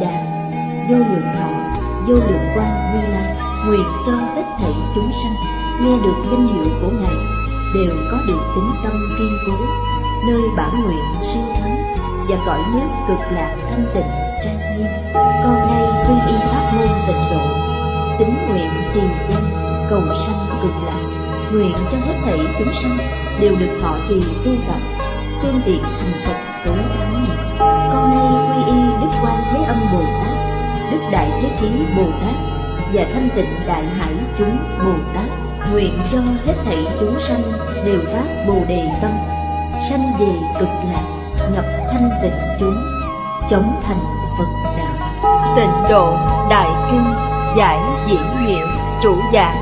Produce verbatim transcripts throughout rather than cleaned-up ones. Đà, vô lượng thọ, vô lượng quang Như Lai, nguyện cho hết thảy chúng sanh nghe được danh hiệu của Ngài đều có được tính tâm kiên cố, nơi bản nguyện siêu thắng và cõi nước cực lạc thanh tịnh trang nghiêm. Con nay quy y pháp môn Tịnh Độ, tín nguyện trì danh cầu sanh cực lạc, nguyện cho hết thảy chúng sanh đều được thọ trì tu tập phương tiện thành Phật tối thắng này. Con nay quy y Đức Quan Thế Âm Bồ Tát, Đức Đại Thế Chí Bồ Tát và Thanh Tịnh Đại Hải chúng Bồ Tát, nguyện cho hết thảy chúng sanh đều phát Bồ Đề tâm, sanh về cực lạc, nhập thanh tịnh chúng, chóng thành Phật đạo. Tịnh Độ Đại Kinh Giải Diễn Nghĩa, chủ giảng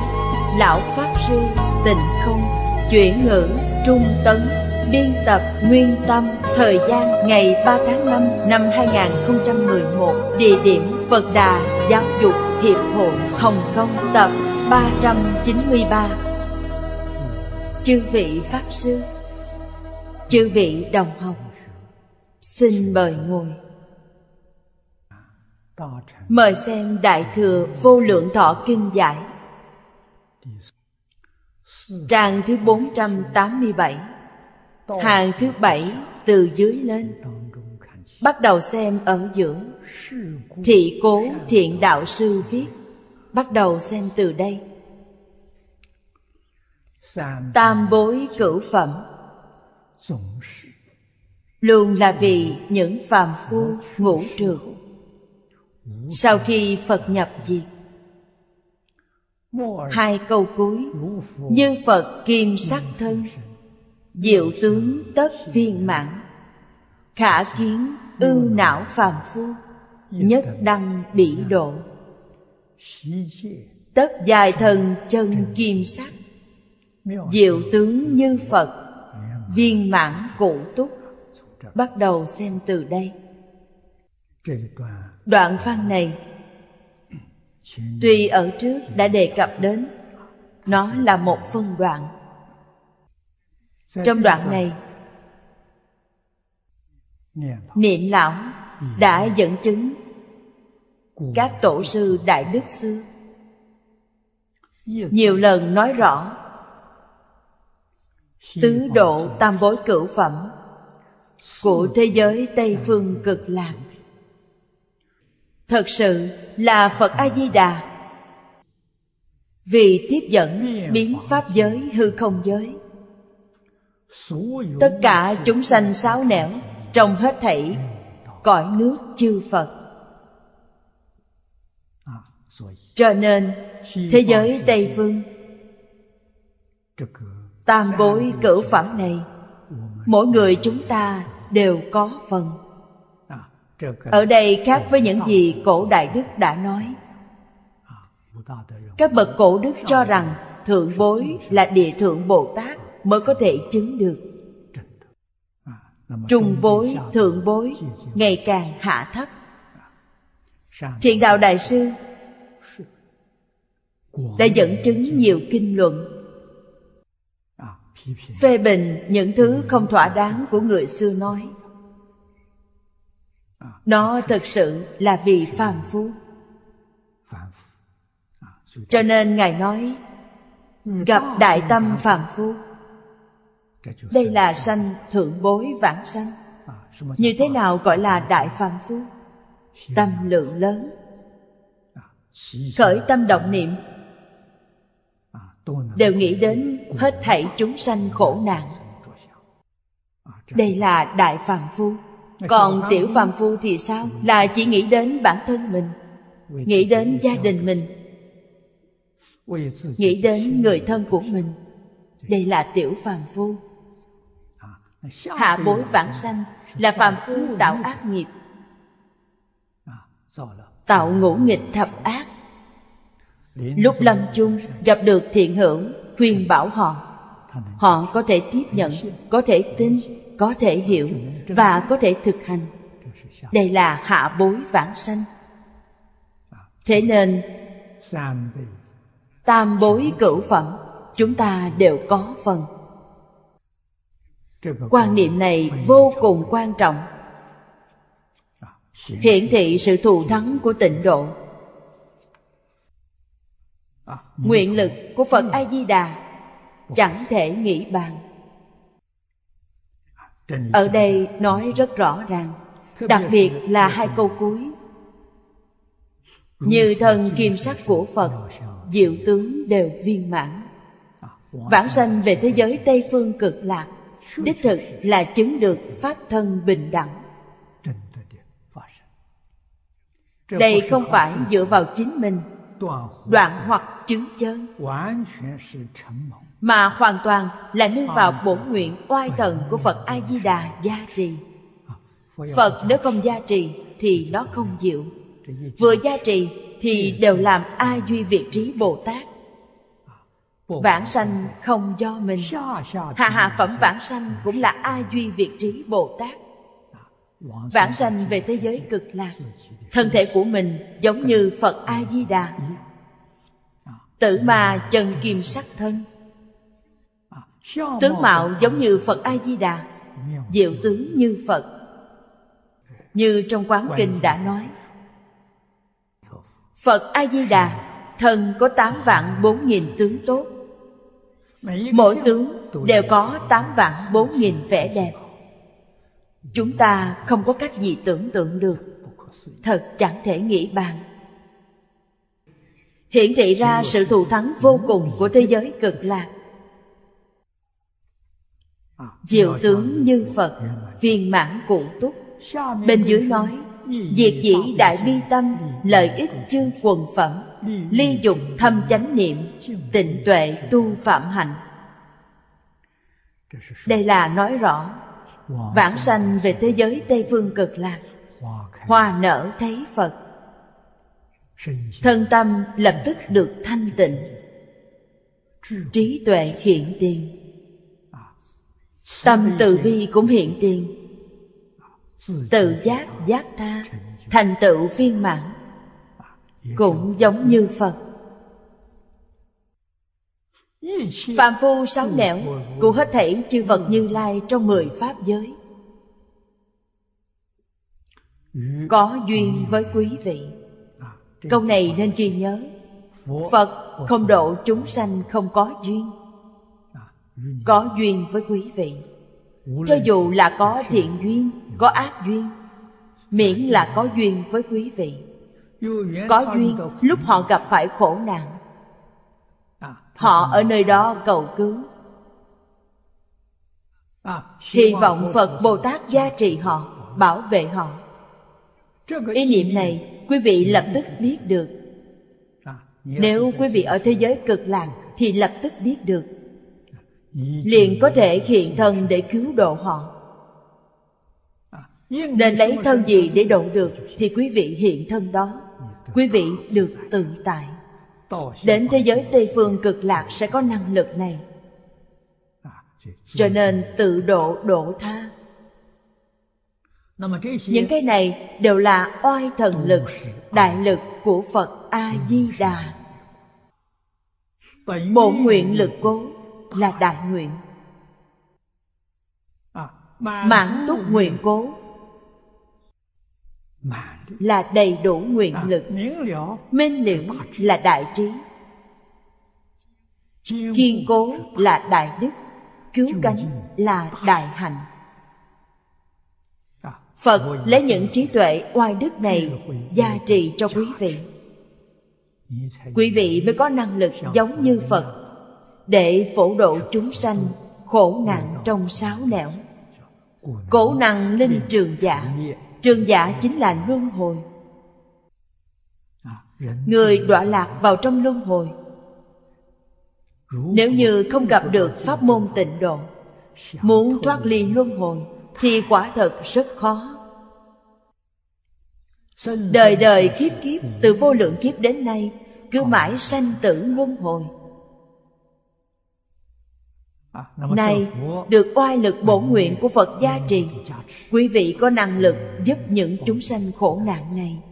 Lão Pháp Sư Tịnh Không, chuyển ngữ Trung Tấn, biên tập Nguyên Tâm. Thời gian ngày ba tháng năm năm hai nghìn không trăm mười một, địa điểm Phật Đà Giáo dục Hiệp hội Hồng Kông, tập ba trăm chín mươi ba. Chư vị Pháp Sư, chư vị đồng học, xin mời ngồi. Mời xem Đại Thừa Vô Lượng Thọ Kinh Giải, trang thứ bốn trăm tám mươi bảy, hàng thứ bảy từ dưới lên. Bắt đầu xem ở giữa. Thị Cố Thiện Đạo Sư viết. Bắt đầu xem từ đây. Tam bối cửu phẩm luôn là vì những phàm phu ngũ trược, sau khi Phật nhập diệt. Hai câu cuối: như Phật kim sắc thân, diệu tướng tất viên mãn, khả kiến ưu não phàm phu, nhất đăng bỉ độ. Tất dài thần chân kim sắc, diệu tướng như Phật, viên mãn cụ túc. Bắt đầu xem từ đây. Đoạn văn này tuy ở trước đã đề cập đến, nó là một phân đoạn. Trong đoạn này, niệm lão đã dẫn chứng các tổ sư đại đức xưa, nhiều lần nói rõ tứ độ tam bối cửu phẩm của thế giới Tây Phương cực lạc thật sự là Phật A Di Đà, vì tiếp dẫn biến pháp giới hư không giới, tất cả chúng sanh sáu nẻo trong hết thảy cõi nước chư Phật. Cho nên thế giới Tây Phương, tam bối cửu phẩm này, mỗi người chúng ta đều có phần. Ở đây khác với những gì cổ đại đức đã nói. Các bậc cổ đức cho rằng thượng bối là địa thượng Bồ Tát mới có thể chứng được. Trung bối, thượng bối ngày càng hạ thấp. Thiện Đạo Đại Sư đã dẫn chứng nhiều kinh luận phê bình những thứ không thỏa đáng của người xưa nói. Nó thực sự là vì phàm phu. Cho nên Ngài nói gặp đại tâm phàm phu, đây là sanh thượng bối vãng sanh. Như thế nào gọi là đại phàm phu? Tâm lượng lớn, khởi tâm động niệm đều nghĩ đến hết thảy chúng sanh khổ nạn. Đây là đại phàm phu. Còn tiểu phàm phu thì sao? Là chỉ nghĩ đến bản thân mình, nghĩ đến gia đình mình, nghĩ đến người thân của mình. Đây là tiểu phàm phu. Hạ bối vãng sanh là phàm phu tạo ác nghiệp, tạo ngũ nghịch thập ác. Lúc lâm chung gặp được thiện hữu khuyên bảo họ, họ có thể tiếp nhận, có thể tin, có thể hiểu và có thể thực hành. Đây là hạ bối vãng sanh. Thế nên tam bối cửu phẩm chúng ta đều có phần. Quan niệm này vô cùng quan trọng. hiển thị sự thù thắng của tịnh độ. Nguyện lực của Phật A Di Đà chẳng thể nghĩ bàn. Ở đây nói rất rõ ràng, đặc biệt là hai câu cuối: như thân kim sắc của Phật, diệu tướng đều viên mãn. Vãng sanh về thế giới Tây Phương Cực Lạc, đích thực là chứng được pháp thân bình đẳng. Đây không phải dựa vào chính mình, đoạn hoặc chứng chơn, mà hoàn toàn là nương vào bổn nguyện oai thần của Phật A Di Đà gia trì. Phật nếu không gia trì thì nó không diệu, vừa gia trì thì đều làm A Duy Việt Trí Bồ Tát. Vãng sanh không do mình, hạ hạ phẩm vãng sanh cũng là A Duy Việt Trí Bồ Tát. Vãng sanh về thế giới Cực Lạc, thân thể của mình giống như Phật A Di Đà, tử mà chân kim sắc thân, tướng mạo giống như Phật A Di Đà, diệu tướng như Phật. Như trong Quán Kinh đã nói, Phật A Di Đà thân có tám vạn bốn nghìn tướng tốt, mỗi tướng đều có tám vạn bốn nghìn vẻ đẹp. Chúng ta không có cách gì tưởng tượng được, thật chẳng thể nghĩ bàn. Hiển thị ra sự thù thắng vô cùng của thế giới Cực Lạc. Diệu tướng như Phật, viên mãn cụ túc. Bên dưới nói, diệt dĩ đại bi tâm, lợi ích chư quần phẩm, ly dục thâm chánh niệm, tịnh tuệ tu phạm hạnh. Đây là nói rõ vãng sanh về thế giới Tây Phương Cực Lạc, hoa nở thấy Phật, thân tâm lập tức được thanh tịnh, trí tuệ hiện tiền, tâm từ bi cũng hiện tiền, tự giác giác tha, thành tựu viên mãn, cũng giống như Phật. Phàm phu sáu nẻo của hết thảy chư vật Như Lai trong mười pháp giới, có duyên với quý vị. Câu này nên ghi nhớ, Phật không độ chúng sanh không có duyên, có duyên với quý vị. Cho dù là có thiện duyên, có ác duyên, miễn là có duyên với quý vị. Có duyên lúc họ gặp phải khổ nạn, họ ở nơi đó cầu cứu, hy vọng Phật Bồ Tát gia trì họ, bảo vệ họ. Ý niệm này quý vị lập tức biết được. Nếu quý vị ở thế giới Cực Lạc thì lập tức biết được, liền có thể hiện thân để cứu độ họ. Nên lấy thân gì để độ được thì quý vị hiện thân đó, quý vị được tự tại. Đến thế giới Tây Phương Cực Lạc sẽ có năng lực này. Cho nên tự độ độ tha. Những cái này đều là oai thần lực, đại lực của Phật A Di Đà. Bổn nguyện lực cố là đại nguyện, mãn túc nguyện cố là đầy đủ nguyện lực, minh liễu là đại trí, kiên cố là đại đức, cứu cánh là đại hạnh. Phật lấy những trí tuệ oai đức này gia trì cho quý vị, quý vị mới có năng lực giống như Phật để phổ độ chúng sanh khổ nạn trong sáu nẻo. Cổ năng linh trường giả, trường giả chính là luân hồi. Người đọa lạc vào trong luân hồi, nếu như không gặp được pháp môn tịnh độ, muốn thoát ly luân hồi thì quả thật rất khó. Đời đời kiếp kiếp, từ vô lượng kiếp đến nay, cứ mãi sanh tử luân hồi. Này, được oai lực bổn nguyện của Phật gia trì, quý vị có năng lực giúp những chúng sanh khổ nạn này,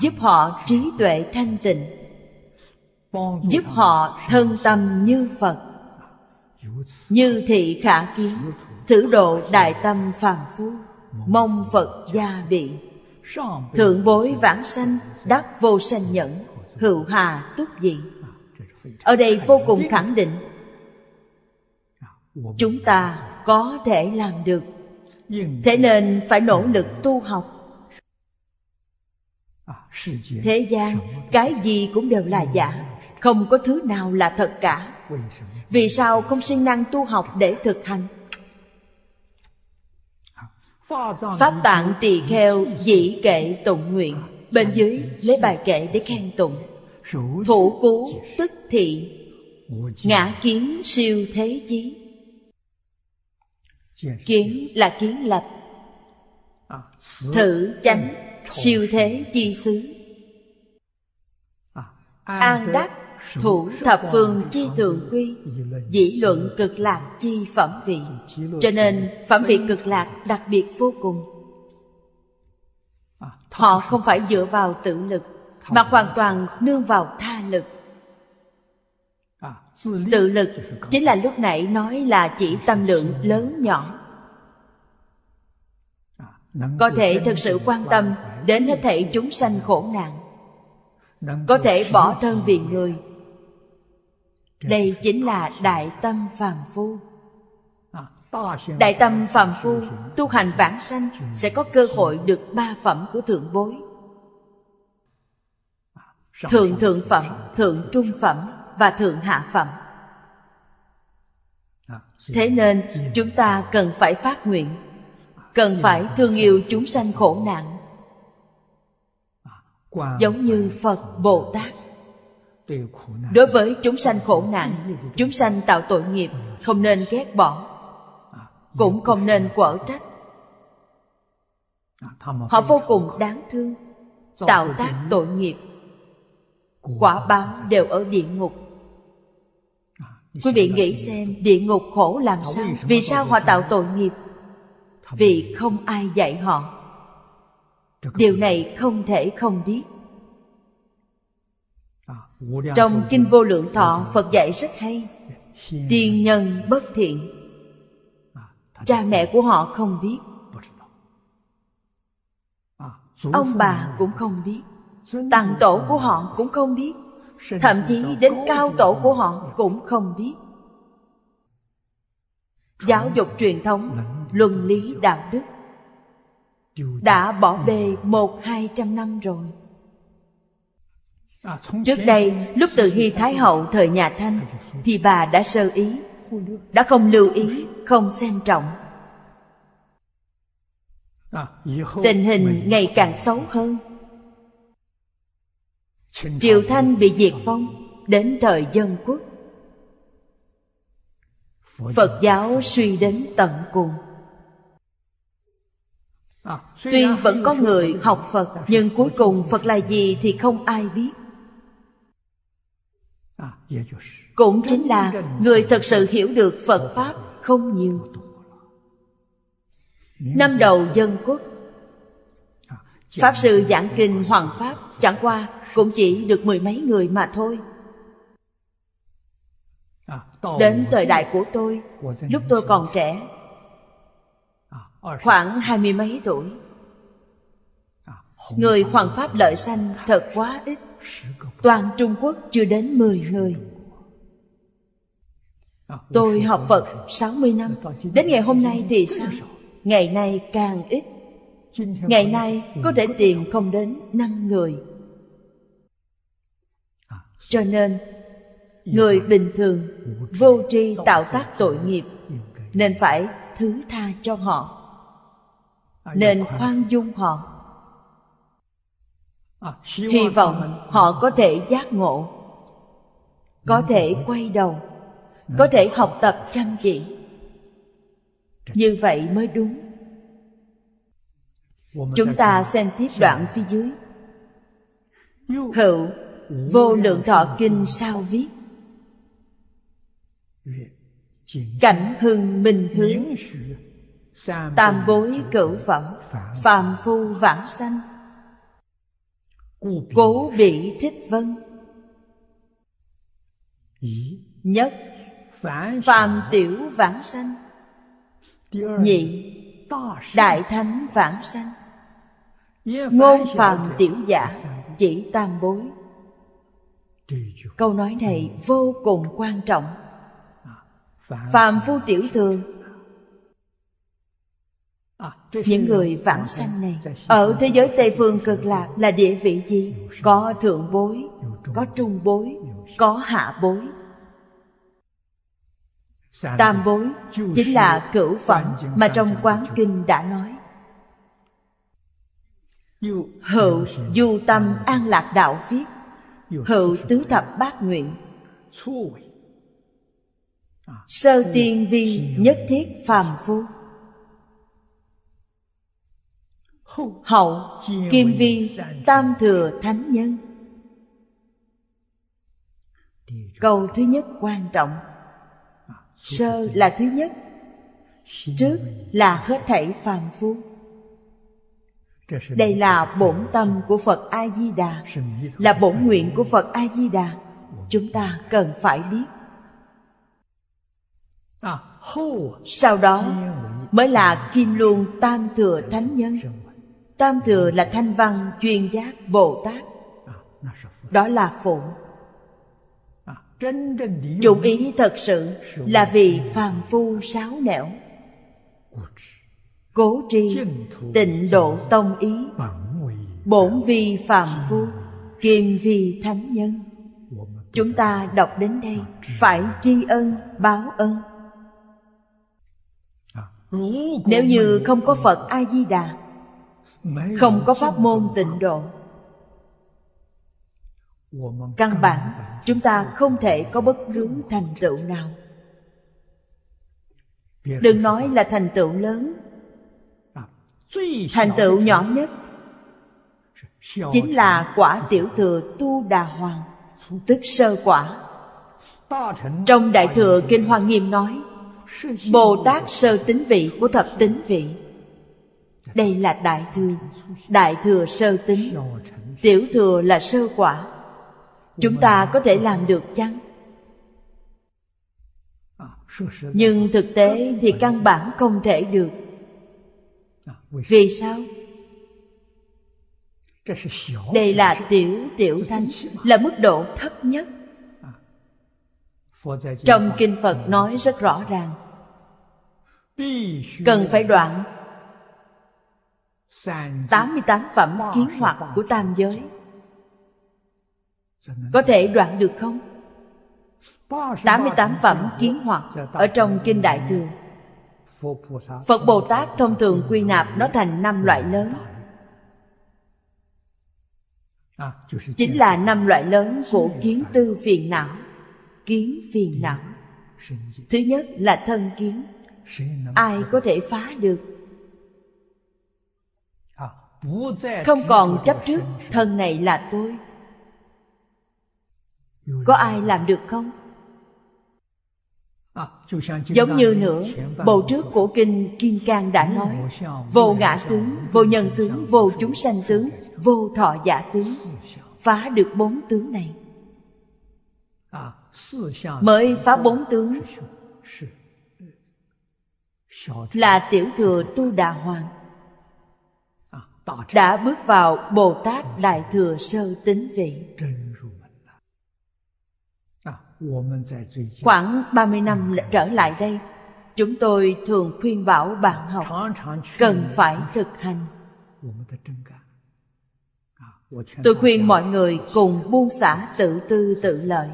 giúp họ trí tuệ thanh tịnh, giúp họ thân tâm như Phật. Như thị khả kiến, thử độ đại tâm phàm phu. mong Phật gia bị. Thượng bối vãng sanh đắc vô sanh nhẫn, hữu hà túc dị. Ở đây vô cùng khẳng định chúng ta có thể làm được. Thế nên phải nỗ lực tu học. Thế gian cái gì cũng đều là giả, không có thứ nào là thật cả. Vì sao không siêng năng tu học để thực hành? Pháp tạng tỳ kheo dĩ kệ tụng nguyện, bên dưới lấy bài kệ để khen tụng. Thủ cú tức thị, ngã kiến siêu thế chí. Kiến là kiến lập, thử chánh siêu thế chi xứ. An đắc thủ thập phương chi thường quy, dĩ luận cực lạc chi phẩm vị. Cho nên phẩm vị cực lạc đặc biệt vô cùng. Họ không phải dựa vào tự lực, mà hoàn toàn nương vào tha lực. Tự lực chính là lúc nãy nói là chỉ tâm lượng lớn nhỏ, có thể thực sự quan tâm đến hết thảy chúng sanh khổ nạn, có thể bỏ thân vì người. Đây chính là đại tâm phàm phu. Đại tâm phàm phu tu hành vãng sanh sẽ có cơ hội được ba phẩm của thượng bối: thượng thượng phẩm, thượng trung phẩm và thượng hạ phẩm. Thế nên chúng ta cần phải phát nguyện, cần phải thương yêu chúng sanh khổ nạn, giống như Phật Bồ Tát. Đối với chúng sanh khổ nạn, chúng sanh tạo tội nghiệp, không nên ghét bỏ, cũng không nên quở trách. Họ vô cùng đáng thương, tạo tác tội nghiệp, quả báo đều ở địa ngục. Quý vị nghĩ xem, địa ngục khổ làm sao? Vì sao họ tạo tội nghiệp? Vì không ai dạy họ. Điều này không thể không biết. Trong Kinh Vô Lượng Thọ, Phật dạy rất hay: tiên nhân bất thiện. Cha mẹ của họ không biết, ông bà cũng không biết, tàng tổ của họ cũng không biết, thậm chí đến cao tổ của họ cũng không biết. Giáo dục truyền thống, luân lý đạo đức đã bỏ bê một hai trăm năm rồi. Trước đây, lúc từ Hy Thái Hậu thời nhà Thanh, thì bà đã sơ ý, đã không lưu ý, không xem trọng. Tình hình ngày càng xấu hơn. Triều Thanh bị diệt vong. Đến thời dân quốc, Phật giáo suy đến tận cùng. Tuy vẫn có người học Phật, nhưng cuối cùng Phật là gì thì không ai biết. Cũng chính là người thật sự hiểu được Phật Pháp không nhiều. Năm đầu dân quốc, Pháp sư giảng kinh Hoàng Pháp chẳng qua cũng chỉ được mười mấy người mà thôi. Đến thời đại của tôi, lúc tôi còn trẻ, khoảng hai mươi mấy tuổi, người Hoàng Pháp lợi sanh thật quá ít. Toàn Trung Quốc chưa đến mười người. Tôi học Phật sáu mươi năm, đến ngày hôm nay thì sao? Ngày nay càng ít. Ngày nay có thể tìm không đến năm người. Cho nên người bình thường vô tri tạo tác tội nghiệp, nên phải thứ tha cho họ, nên khoan dung họ, hy vọng họ có thể giác ngộ, có thể quay đầu, có thể học tập chăm chỉ. Như vậy mới đúng. Chúng ta xem tiếp đoạn phía dưới. Hữu Vô Lượng Thọ Kinh sao viết: cảnh hưng minh hướng, tam bối cửu phẩm, phàm phu vãng sanh, cố bị thích vân. Nhất, phàm tiểu vãng sanh. Nhị, đại thánh vãng sanh, ngôn phàm tiểu giả, chỉ tam bối. Câu nói này vô cùng quan trọng. Phàm phu tiểu thường, những người vãng sanh này ở thế giới Tây Phương Cực Lạc là địa vị gì? Có thượng bối, có trung bối, có hạ bối. Tam bối chính là cửu phẩm mà trong Quán Kinh đã nói. Hữu Du Tâm An Lạc Đạo viết, hữu tứ thập bát nguyện, sơ tiên vi nhất thiết phàm phu, hậu kim vi tam thừa thánh nhân. Câu thứ nhất quan trọng. Sơ là thứ nhất, trước là hết thảy phàm phu. Đây là bổn tâm của Phật A Di Đà, là bổn nguyện của Phật A Di Đà. Chúng ta cần phải biết. Sau đó mới là kim luân tam thừa thánh nhân. Tam thừa là thanh văn chuyên giác Bồ Tát, đó là phụ. Dụng ý thật sự là vì phàm phu sáo nẻo, cố tri tịnh độ tông ý, bổn vi phàm phu, kim vi thánh nhân. Chúng ta đọc đến đây phải tri ân báo ân. Nếu như không có Phật A Di Đà, không có pháp môn tịnh độ, căn bản chúng ta không thể có bất cứ thành tựu nào. Đừng nói là thành tựu lớn, thành tựu nhỏ nhất chính là quả tiểu thừa tu đà hoàng, tức sơ quả. Trong Đại Thừa Kinh Hoa Nghiêm nói, Bồ Tát sơ tính vị của thập tính vị. Đây là Đại Thừa. Đại Thừa sơ tính, tiểu thừa là sơ quả. Chúng ta có thể làm được chăng? Nhưng thực tế thì căn bản không thể được. Vì sao? Đây là tiểu tiểu thánh, là mức độ thấp nhất. Trong Kinh Phật nói rất rõ ràng, cần phải đoạn tám mươi tám phẩm kiến hoặc của tam giới. Có thể đoạn được không? tám mươi tám phẩm kiến hoặc ở trong Kinh Đại Thừa, Phật Bồ Tát thông thường quy nạp nó thành năm loại lớn. Chính là năm loại lớn của kiến tư phiền não. Kiến phiền não thứ nhất là thân kiến. Ai có thể phá được? Không còn chấp trước thân này là tôi. Có ai làm được không? Giống như nữa bộ trước của Kinh Kim Cang đã nói, vô ngã tướng, vô nhân tướng, vô chúng sanh tướng, vô thọ giả tướng. Phá được bốn tướng này, mới phá bốn tướng là tiểu thừa tu đà hoàng, đã bước vào Bồ Tát Đại Thừa sơ tính vị. Khoảng ba mươi năm trở lại đây, chúng tôi thường khuyên bảo bạn học cần phải thực hành. Tôi khuyên mọi người cùng buông xả tự tư tự lợi,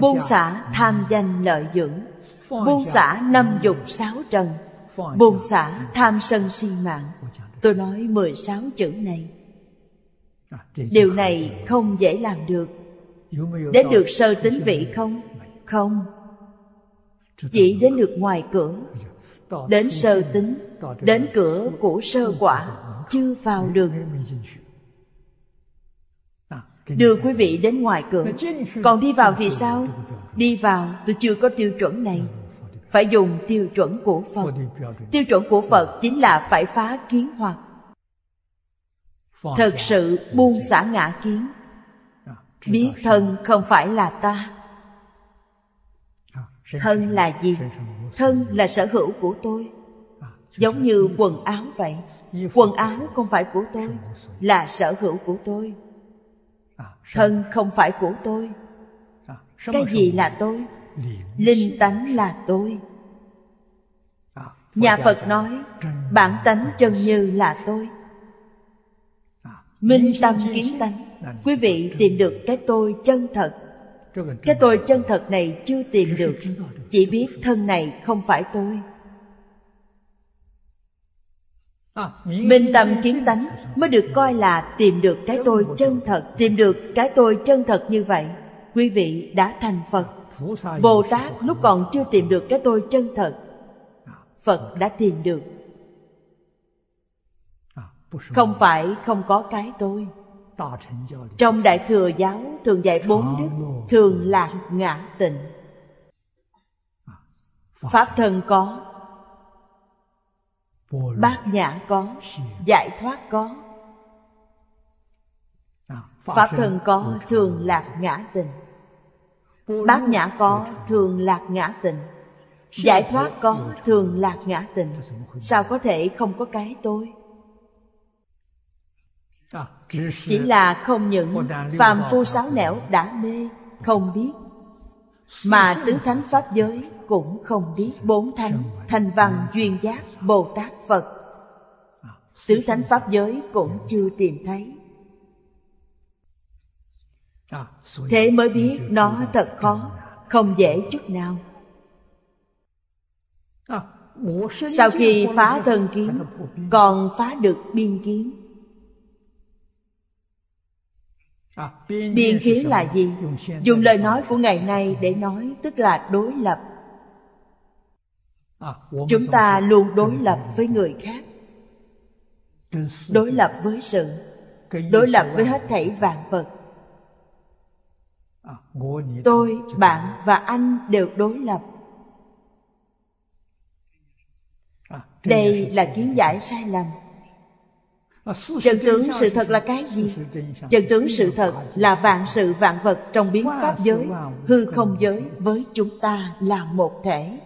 buông xả tham danh lợi dưỡng, buông xả năm dục sáu trần, buông xả tham sân si mạng. Tôi nói mười sáu chữ này. Điều này không dễ làm được. Đến được sơ tính vị không? Không. Chỉ đến được ngoài cửa, đến sơ tính, đến cửa của sơ quả, chưa vào được. Đưa quý vị đến ngoài cửa, còn đi vào thì sao? Đi vào tôi chưa có tiêu chuẩn này. Phải dùng tiêu chuẩn của Phật. Tiêu chuẩn của Phật chính là phải phá kiến hoặc, thật sự buông xả ngã kiến, biết thân không phải là ta. Thân là gì? Thân là sở hữu của tôi. giống như quần áo vậy. Quần áo không phải của tôi, là sở hữu của tôi. Thân không phải của tôi. Cái gì là tôi? Linh tánh là tôi. Nhà Phật nói bản tánh chân như là tôi. Minh tâm kiến tánh, quý vị tìm được cái tôi chân thật. Cái tôi chân thật này chưa tìm được, chỉ biết thân này không phải tôi. Minh tâm kiến tánh mới được coi là tìm được cái tôi chân thật. Tìm được cái tôi chân thật như vậy, quý vị đã thành Phật. Bồ Tát lúc còn chưa tìm được cái tôi chân thật, Phật đã tìm được. Không phải không có cái tôi. Trong Đại Thừa Giáo thường dạy bốn đức: thường lạc ngã tịnh. Pháp thân có, bát nhã có, giải thoát có. Pháp thân có thường lạc ngã tịnh, bát nhã có thường lạc ngã tịnh, giải thoát có thường lạc ngã tịnh. Sao có thể không có cái tôi? Chỉ là không những phàm phu sáo nẻo đã mê không biết, mà tứ thánh pháp giới cũng không biết. Bốn thánh, Thanh Văn, Duyên Giác, Bồ Tát, Phật, tứ thánh pháp giới cũng chưa tìm thấy. Thế mới biết nó thật khó, không dễ chút nào. Sau khi phá thân kiến, còn phá được biên kiến. Biên kiến là gì? Dùng lời nói của ngày nay để nói, tức là đối lập. Chúng ta luôn đối lập với người khác, đối lập với sự, đối lập với hết thảy vạn vật. Tôi, bạn và anh đều đối lập. Đây là kiến giải sai lầm. Chân tướng sự thật là cái gì? Chân tướng sự thật là vạn sự vạn vật trong biến pháp giới, hư không giới với chúng ta là một thể.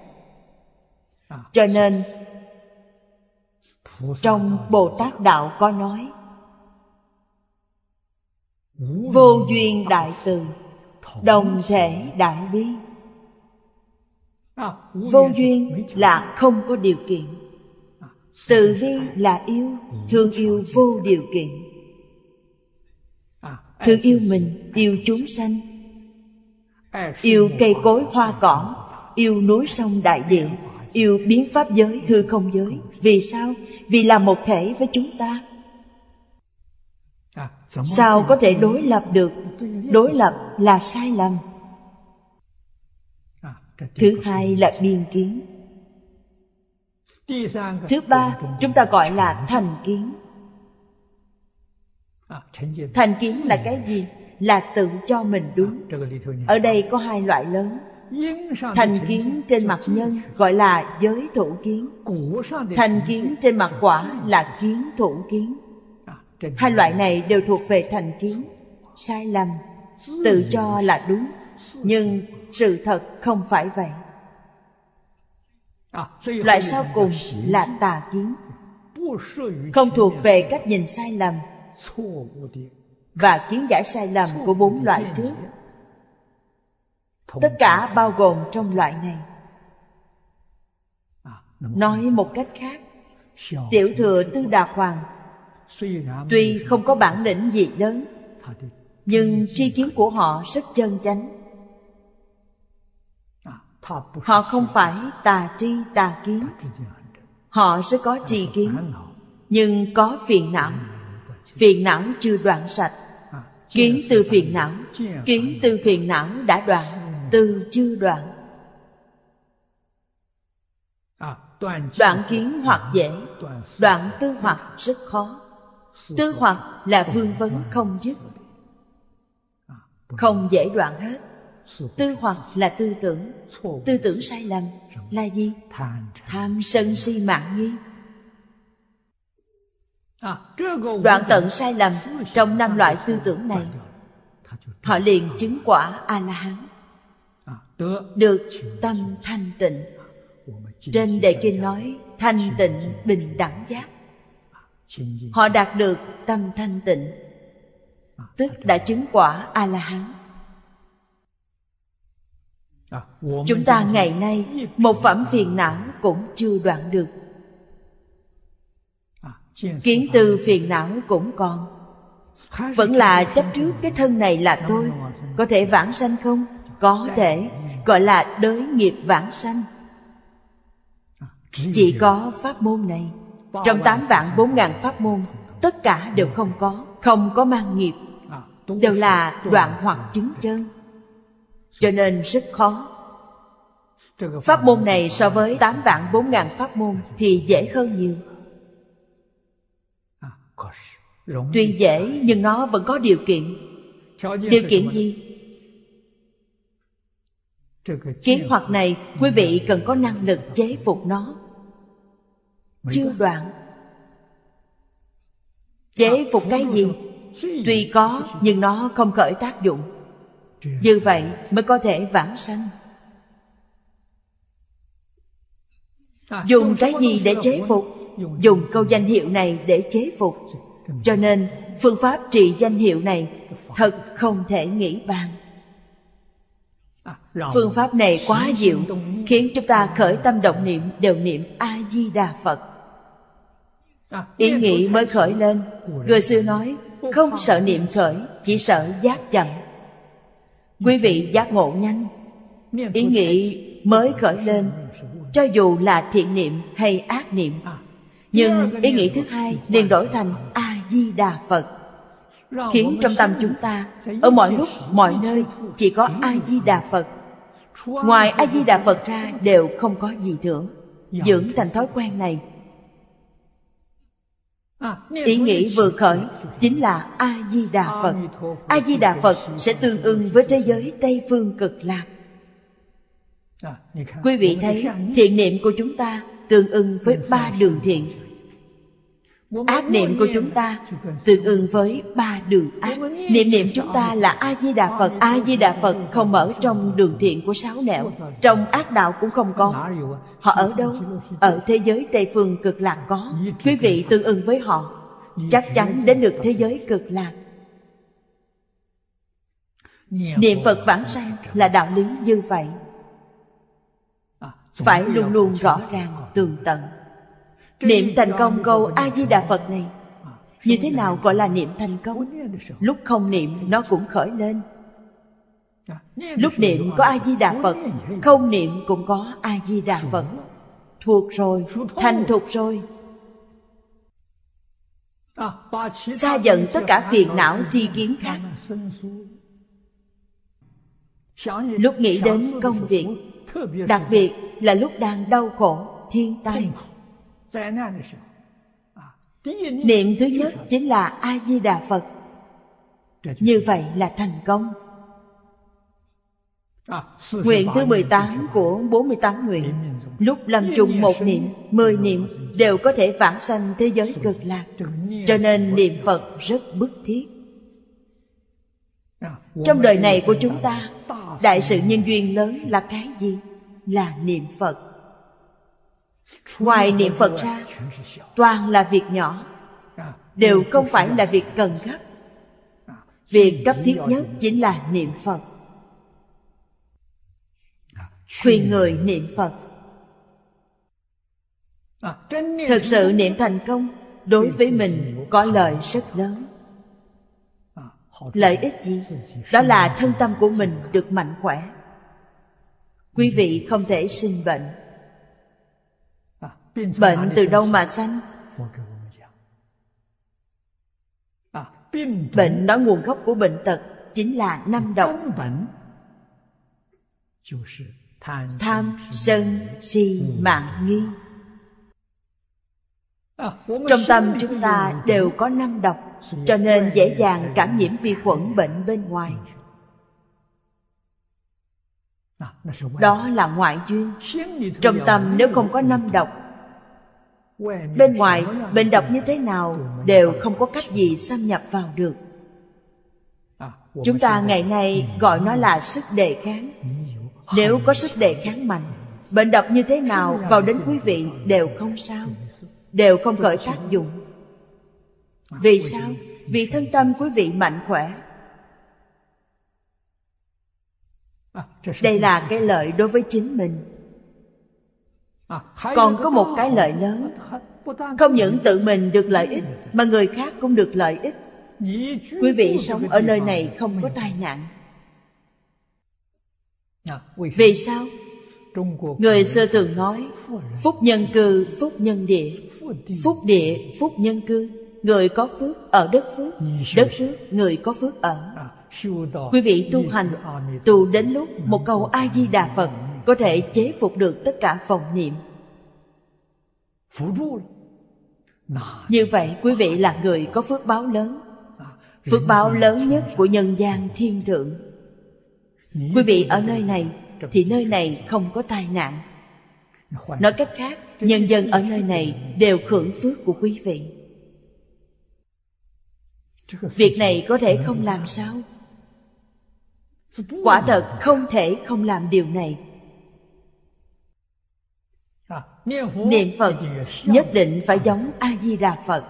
Cho nên trong Bồ Tát Đạo có nói: vô duyên đại từ, đồng thể đại bi. Vô duyên là không có điều kiện, từ bi là yêu, thương yêu vô điều kiện. Thương yêu mình, yêu chúng sanh, yêu cây cối hoa cỏ, yêu núi sông đại địa, yêu biến pháp giới hư không giới. Vì sao? Vì là một thể với chúng ta. Sao có thể đối lập được? Đối lập là sai lầm. Thứ hai là biên kiến. Thứ ba chúng ta gọi là thành kiến. Thành kiến là cái gì? Là tự cho mình đúng. Ở đây có hai loại lớn. Thành kiến trên mặt nhân gọi là giới thủ kiến, thành kiến trên mặt quả là kiến thủ kiến. Hai loại này đều thuộc về thành kiến, sai lầm. Tự cho là đúng, nhưng sự thật không phải vậy. Loại sau cùng là tà kiến, không thuộc về cách nhìn sai lầm và kiến giải sai lầm của bốn loại trước. Tất cả bao gồm trong loại này. Nói một cách khác, Tiểu Thừa Tư Đà Hoàng tuy không có bản lĩnh gì lớn, nhưng tri kiến của họ rất chân chánh. Họ không phải tà tri tà kiến. Họ sẽ có tri kiến, nhưng có phiền não. Phiền não chưa đoạn sạch. Kiến từ phiền não, kiến từ phiền não đã đoạn, từ chưa đoạn. Đoạn kiến hoặc dễ, đoạn tư hoặc rất khó. Tư hoặc là vương vấn không dứt, không dễ đoạn hết. Tư hoặc là tư tưởng, tư tưởng sai lầm là gì? Tham sân si mạn nghi. Đoạn tận sai lầm trong năm loại tư tưởng này, họ liền chứng quả A-la-hán, được tâm thanh tịnh, Trên Đại Kinh nói thanh tịnh bình đẳng giác. Họ đạt được tâm thanh tịnh, tức đã chứng quả A-la-hán. Chúng ta ngày nay một phẩm phiền não cũng chưa đoạn được, kiến tư phiền não cũng còn, vẫn là chấp trước cái thân này là tôi. Có thể vãng sanh không? Có thể, gọi là đới nghiệp vãng sanh. Chỉ có pháp môn này, trong tám vạn bốn ngàn pháp môn, tất cả đều không có, không có mang nghiệp, đều là đoạn hoặc chứng chân, cho nên rất khó. Pháp môn này so với tám vạn bốn ngàn pháp môn thì dễ hơn nhiều. Tuy dễ nhưng nó vẫn có điều kiện. Điều kiện gì? Kiến hoặc này quý vị cần có năng lực chế phục nó. Chưa đoạn. Chế phục cái gì? Tuy có nhưng nó không khởi tác dụng. Như vậy mới có thể vãng sanh. Dùng cái gì để chế phục? Dùng câu danh hiệu này để chế phục. Cho nên phương pháp trị danh hiệu này thật không thể nghĩ bàn. Phương pháp này quá diệu, khiến chúng ta khởi tâm động niệm đều niệm A Di Đà Phật. Ý nghĩ mới khởi lên. Người xưa nói không sợ niệm khởi, chỉ sợ giác chậm. Quý vị giác ngộ nhanh. Ý nghĩ mới khởi lên, cho dù là thiện niệm hay ác niệm, nhưng ý nghĩ thứ hai liền đổi thành A Di Đà Phật, khiến trong tâm chúng ta ở mọi lúc mọi nơi chỉ có A Di Đà Phật. Ngoài A Di Đà Phật ra đều không có gì nữa. Dưỡng thành thói quen này. Ý nghĩ vừa khởi chính là A Di Đà Phật. A Di Đà Phật sẽ tương ưng với thế giới Tây Phương Cực Lạc. Quý vị thấy thiện niệm của chúng ta tương ưng với ba đường thiện, ác niệm của chúng ta tương ưng với ba đường ác. Niệm niệm chúng ta là A Di Đà Phật. A Di Đà Phật không ở trong đường thiện của sáu nẻo, trong ác đạo cũng không có. Họ ở đâu? Ở thế giới Tây Phương Cực Lạc có. Quý vị tương ưng với họ, chắc chắn đến được thế giới Cực Lạc. Niệm Phật vãng sanh là đạo lý như vậy, phải luôn luôn rõ ràng tường tận. Niệm thành công câu A-di-đà Phật này, như thế nào gọi là niệm thành công? Lúc không niệm nó cũng khởi lên. Lúc niệm có A-di-đà Phật, không niệm cũng có A-di-đà Phật. Thuộc rồi, thành thuộc rồi. Xa dần tất cả phiền não tri kiến khác. Lúc nghĩ đến công việc, đặc biệt là lúc đang đau khổ, thiên tai, niệm thứ nhất chính là A Di Đà Phật. Như vậy là thành công. Nguyện thứ mười tám của bốn mươi tám nguyện, lúc lâm chung một niệm, mười niệm đều có thể vãng sanh thế giới Cực Lạc. Cho nên niệm Phật rất bức thiết. Trong đời này của chúng ta, đại sự nhân duyên lớn là cái gì? Là niệm Phật. Ngoài niệm Phật ra, toàn là việc nhỏ, đều không phải là việc cần gấp. Việc cấp thiết nhất chính là niệm Phật. Khuyên người niệm Phật. Thực sự niệm thành công, đối với mình có lợi rất lớn. Lợi ích gì? Đó là thân tâm của mình được mạnh khỏe. Quý vị không thể sinh bệnh. Bệnh từ đâu mà sanh? Bệnh nói nguồn gốc của bệnh tật chính là năm độc: tham, sân, si, mạng, nghi. Trong tâm chúng ta đều có năm độc, cho nên dễ dàng cảm nhiễm vi khuẩn bệnh bên ngoài. Đó là ngoại duyên. Trong tâm nếu không có năm độc, bên ngoài bệnh độc như thế nào đều không có cách gì xâm nhập vào được. Chúng ta ngày nay gọi nó là sức đề kháng. Nếu có sức đề kháng mạnh, Bệnh độc như thế nào vào đến quý vị đều không sao, đều không khởi tác dụng. Vì sao? Vì thân tâm quý vị mạnh khỏe. Đây là cái lợi đối với chính mình. Còn có một cái lợi lớn, không những tự mình được lợi ích mà người khác cũng được lợi ích. Quý vị sống ở nơi này không có tai nạn. Vì sao? Người xưa thường nói phúc nhân cư, phúc nhân địa. Phúc địa, phúc nhân cư. Người có phước ở đất phước, đất phước người có phước ở. Quý vị tu hành, tu đến lúc một câu A Di Đà Phật có thể chế phục được tất cả vọng niệm. Như vậy quý vị là người có phước báo lớn. Phước báo lớn nhất của nhân gian thiên thượng. Quý vị ở nơi này thì nơi này không có tai nạn. Nói cách khác, nhân dân ở nơi này đều hưởng phước của quý vị. Việc này có thể không làm sao? Quả thật không thể không làm điều này. Niệm Phật nhất định phải giống A-di-đà Phật.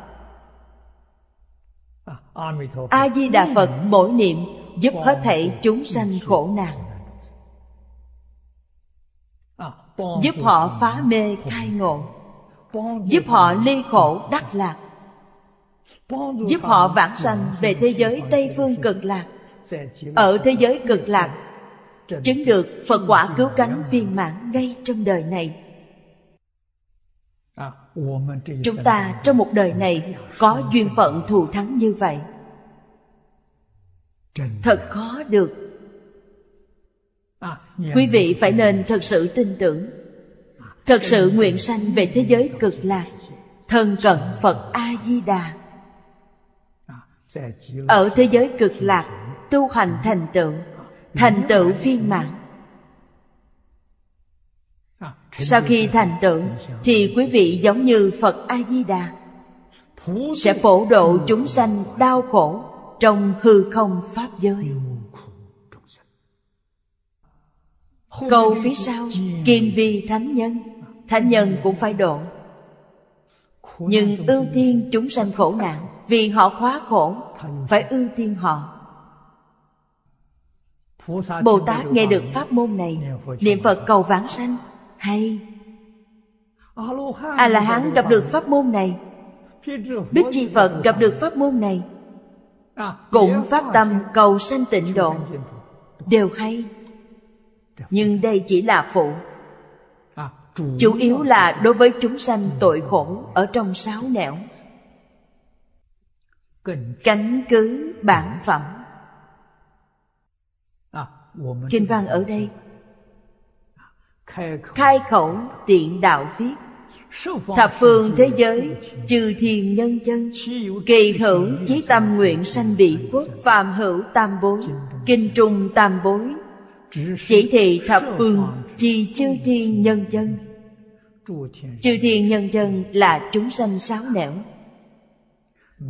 A-di-đà Phật mỗi niệm giúp hết thảy chúng sanh khổ nạn, giúp họ phá mê khai ngộ, giúp họ ly khổ đắc lạc, giúp họ vãng sanh về thế giới Tây Phương Cực Lạc. Ở thế giới Cực Lạc chứng được Phật quả cứu cánh viên mãn ngay trong đời này. Chúng ta trong một đời này có duyên phận thù thắng như vậy, thật khó được. Quý vị phải nên thật sự tin tưởng, thật sự nguyện sanh về thế giới Cực Lạc, thân cận Phật A-di-đà. Ở thế giới Cực Lạc tu hành thành tựu, thành tựu viên mãn. Sau khi thành tựu thì quý vị giống như Phật A-di-đà, sẽ phổ độ chúng sanh đau khổ trong hư không pháp giới. Câu phía sau kim vi thánh nhân, thánh nhân cũng phải độ. Nhưng ưu tiên chúng sanh khổ nạn, vì họ khóa khổ, phải ưu tiên họ. Bồ Tát nghe được pháp môn này, niệm Phật cầu vãng sanh, hay. A-la-hán gặp được pháp môn này, Bích Chi Phật gặp được pháp môn này, cũng phát tâm cầu sanh tịnh độ, đều hay. Nhưng đây chỉ là phụ, chủ yếu là đối với chúng sanh tội khổ ở trong sáu nẻo. Cánh cứ bản phẩm. Kinh văn ở đây khai khẩu tiện đạo viết: thập phương thế giới chư thiên nhân chân, kỳ hữu chí tâm nguyện sanh bị quốc, phàm hữu tam bối, kinh trung tam bối, chỉ thị thập phương chi chư thiên nhân chân. Chư thiên nhân chân là chúng sanh sáu nẻo,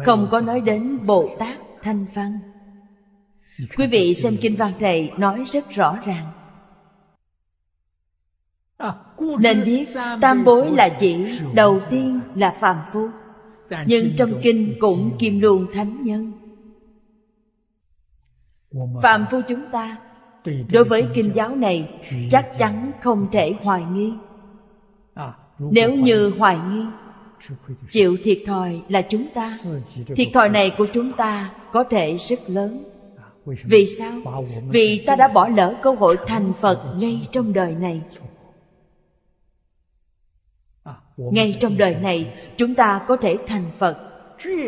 không có nói đến Bồ Tát Thanh Văn. Quý vị xem kinh văn này nói rất rõ ràng, nên biết tam bối là chỉ đầu tiên là phàm phu. Nhưng trong kinh cũng kiêm luôn thánh nhân. Phàm phu chúng ta đối với kinh giáo này chắc chắn không thể hoài nghi. Nếu như hoài nghi, chịu thiệt thòi là chúng ta. Thiệt thòi này của chúng ta có thể rất lớn. Vì sao? Vì ta đã bỏ lỡ cơ hội thành Phật ngay trong đời này. Ngay trong đời này chúng ta có thể thành Phật,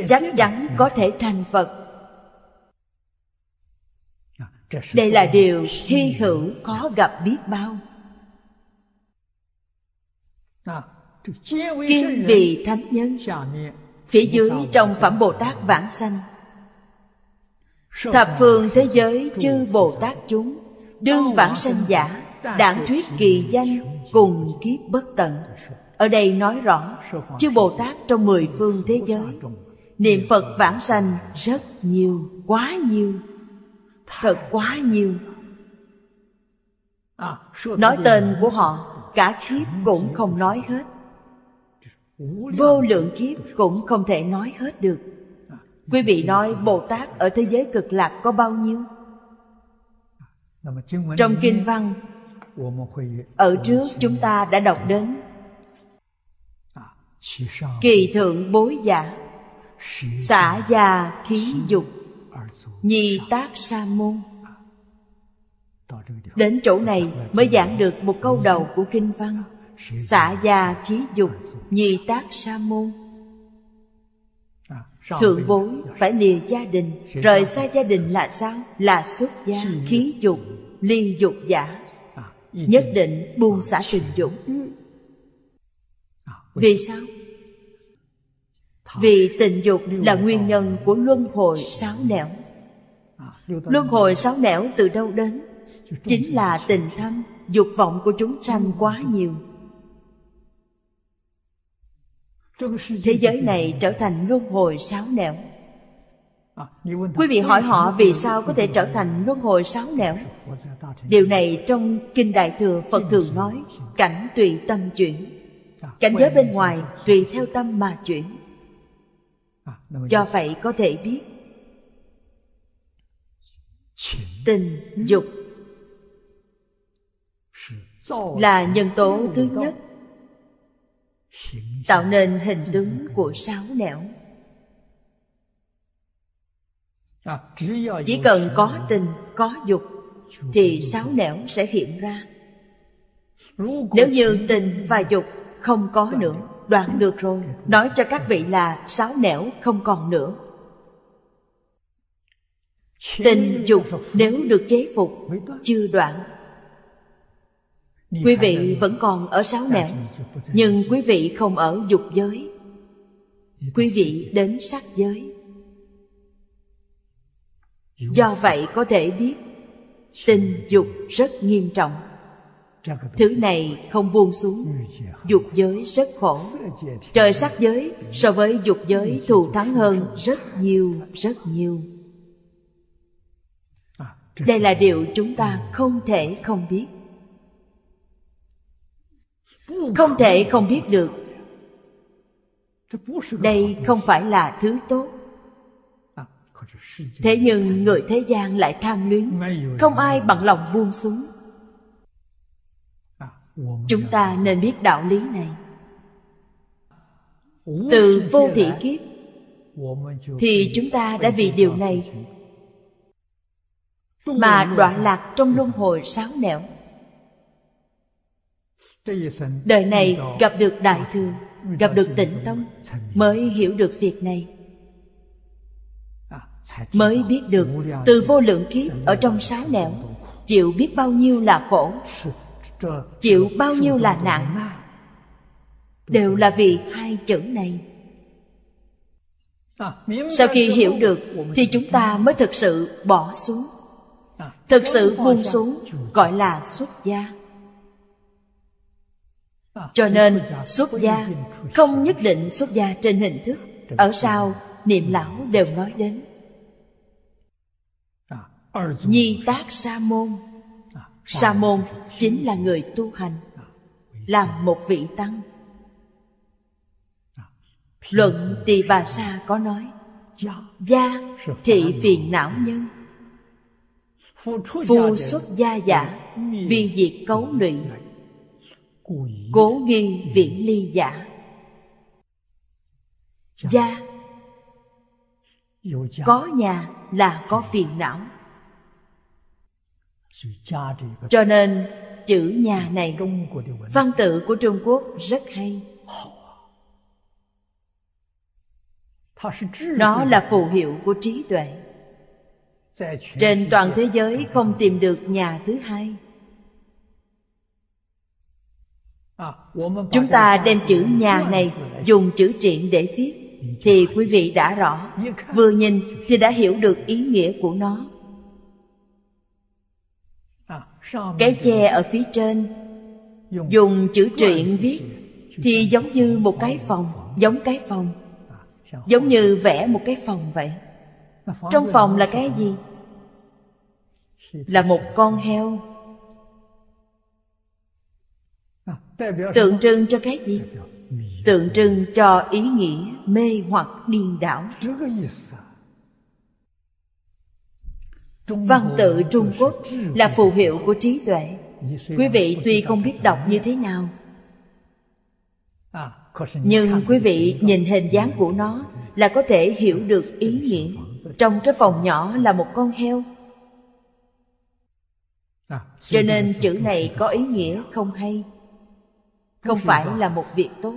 chắc chắn có thể thành Phật. Đây là điều hy hữu khó gặp biết bao. Kim vị thánh nhân, phía dưới trong phẩm Bồ Tát vãng sanh: thập phương thế giới chư Bồ Tát chúng, đương vãng sanh giả, đảng thuyết kỳ danh, cùng kiếp bất tận. Ở đây nói rõ chư Bồ Tát trong mười phương thế giới niệm Phật vãng sanh rất nhiều, quá nhiều, thật quá nhiều. Nói tên của họ cả kiếp cũng không nói hết, vô lượng kiếp cũng không thể nói hết được. Quý vị nói Bồ Tát ở thế giới cực lạc có bao nhiêu? Trong kinh văn ở trước chúng ta đã đọc đến kỳ thượng bối giả, xả già khí dục, nhi tác sa môn. Đến chỗ này mới giảng được một câu đầu của kinh văn: xả già khí dục, nhi tác sa môn. Thượng bối phải lìa gia đình, rời xa gia đình là sao? Là xuất gia. Khí dục, ly dục giả, nhất định buông xả tình dục. Vì sao? Vì tình dục là nguyên nhân của luân hồi sáu nẻo. Luân hồi sáu nẻo từ đâu đến? Chính là tình tham, dục vọng của chúng sanh quá nhiều. Thế giới này trở thành luân hồi sáu nẻo. Quý vị hỏi họ vì sao có thể trở thành luân hồi sáu nẻo? Điều này trong Kinh Đại Thừa Phật thường nói: cảnh tùy tâm chuyển, cảnh giới bên ngoài tùy theo tâm mà chuyển. Do vậy có thể biết tình dục là nhân tố thứ nhất tạo nên hình tướng của sáu nẻo. Chỉ cần có tình, có dục thì sáu nẻo sẽ hiện ra. Nếu như tình và dục không có nữa, đoạn được rồi, nói cho các vị là sáu nẻo không còn nữa. Tình dục nếu được chế phục, chưa đoạn, quý vị vẫn còn ở sáu nẻo, nhưng quý vị không ở dục giới, quý vị đến sắc giới. Do vậy có thể biết tình dục rất nghiêm trọng. Thứ này không buông xuống, dục giới rất khổ. Trời sắc giới so với dục giới thù thắng hơn rất nhiều, rất nhiều. Đây là điều chúng ta không thể không biết, không thể không biết được. Đây không phải là thứ tốt. Thế nhưng người thế gian lại tham luyến, không ai bằng lòng buông xuống. Chúng ta nên biết đạo lý này. Từ vô thị kiếp thì chúng ta đã vì điều này mà đọa lạc trong luân hồi sáu nẻo. Đời này gặp được Đại Thừa, gặp được Tịnh Tông, mới hiểu được việc này, mới biết được từ vô lượng kiếp ở trong sáu nẻo chịu biết bao nhiêu là khổ, chịu bao nhiêu là nạn, đều là vì hai chữ này. Sau khi hiểu được thì chúng ta mới thực sự bỏ xuống, thực sự buông xuống, gọi là xuất gia. Cho nên xuất gia không nhất định xuất gia trên hình thức, ở sau niệm lão đều nói đến. Nhi tác sa môn, sa môn chính là người tu hành, làm một vị tăng. Luận Tỳ Bà Sa có nói: gia thị phiền não nhân, phu xuất gia giả, vi diệt cấu lụy, cố nghi viễn ly giả. Gia, có nhà là có phiền não. Cho nên chữ nhà này, văn tự của Trung Quốc rất hay. Nó là phù hiệu của trí tuệ. Trên toàn thế giới không tìm được nhà thứ hai. Chúng ta đem chữ nhà này dùng chữ triện để viết thì quý vị đã rõ, vừa nhìn thì đã hiểu được ý nghĩa của nó. Cái che ở phía trên dùng chữ triện viết thì giống như một cái phòng, giống cái phòng, giống như vẽ một cái phòng vậy. Trong phòng là cái gì? Là một con heo. Tượng trưng cho cái gì? Tượng trưng cho ý nghĩa mê hoặc điên đảo. Văn tự Trung Quốc là phù hiệu của trí tuệ. Quý vị tuy không biết đọc như thế nào, nhưng quý vị nhìn hình dáng của nó là có thể hiểu được ý nghĩa. Trong cái phòng nhỏ là một con heo, cho nên chữ này có ý nghĩa không hay, không phải là một việc tốt.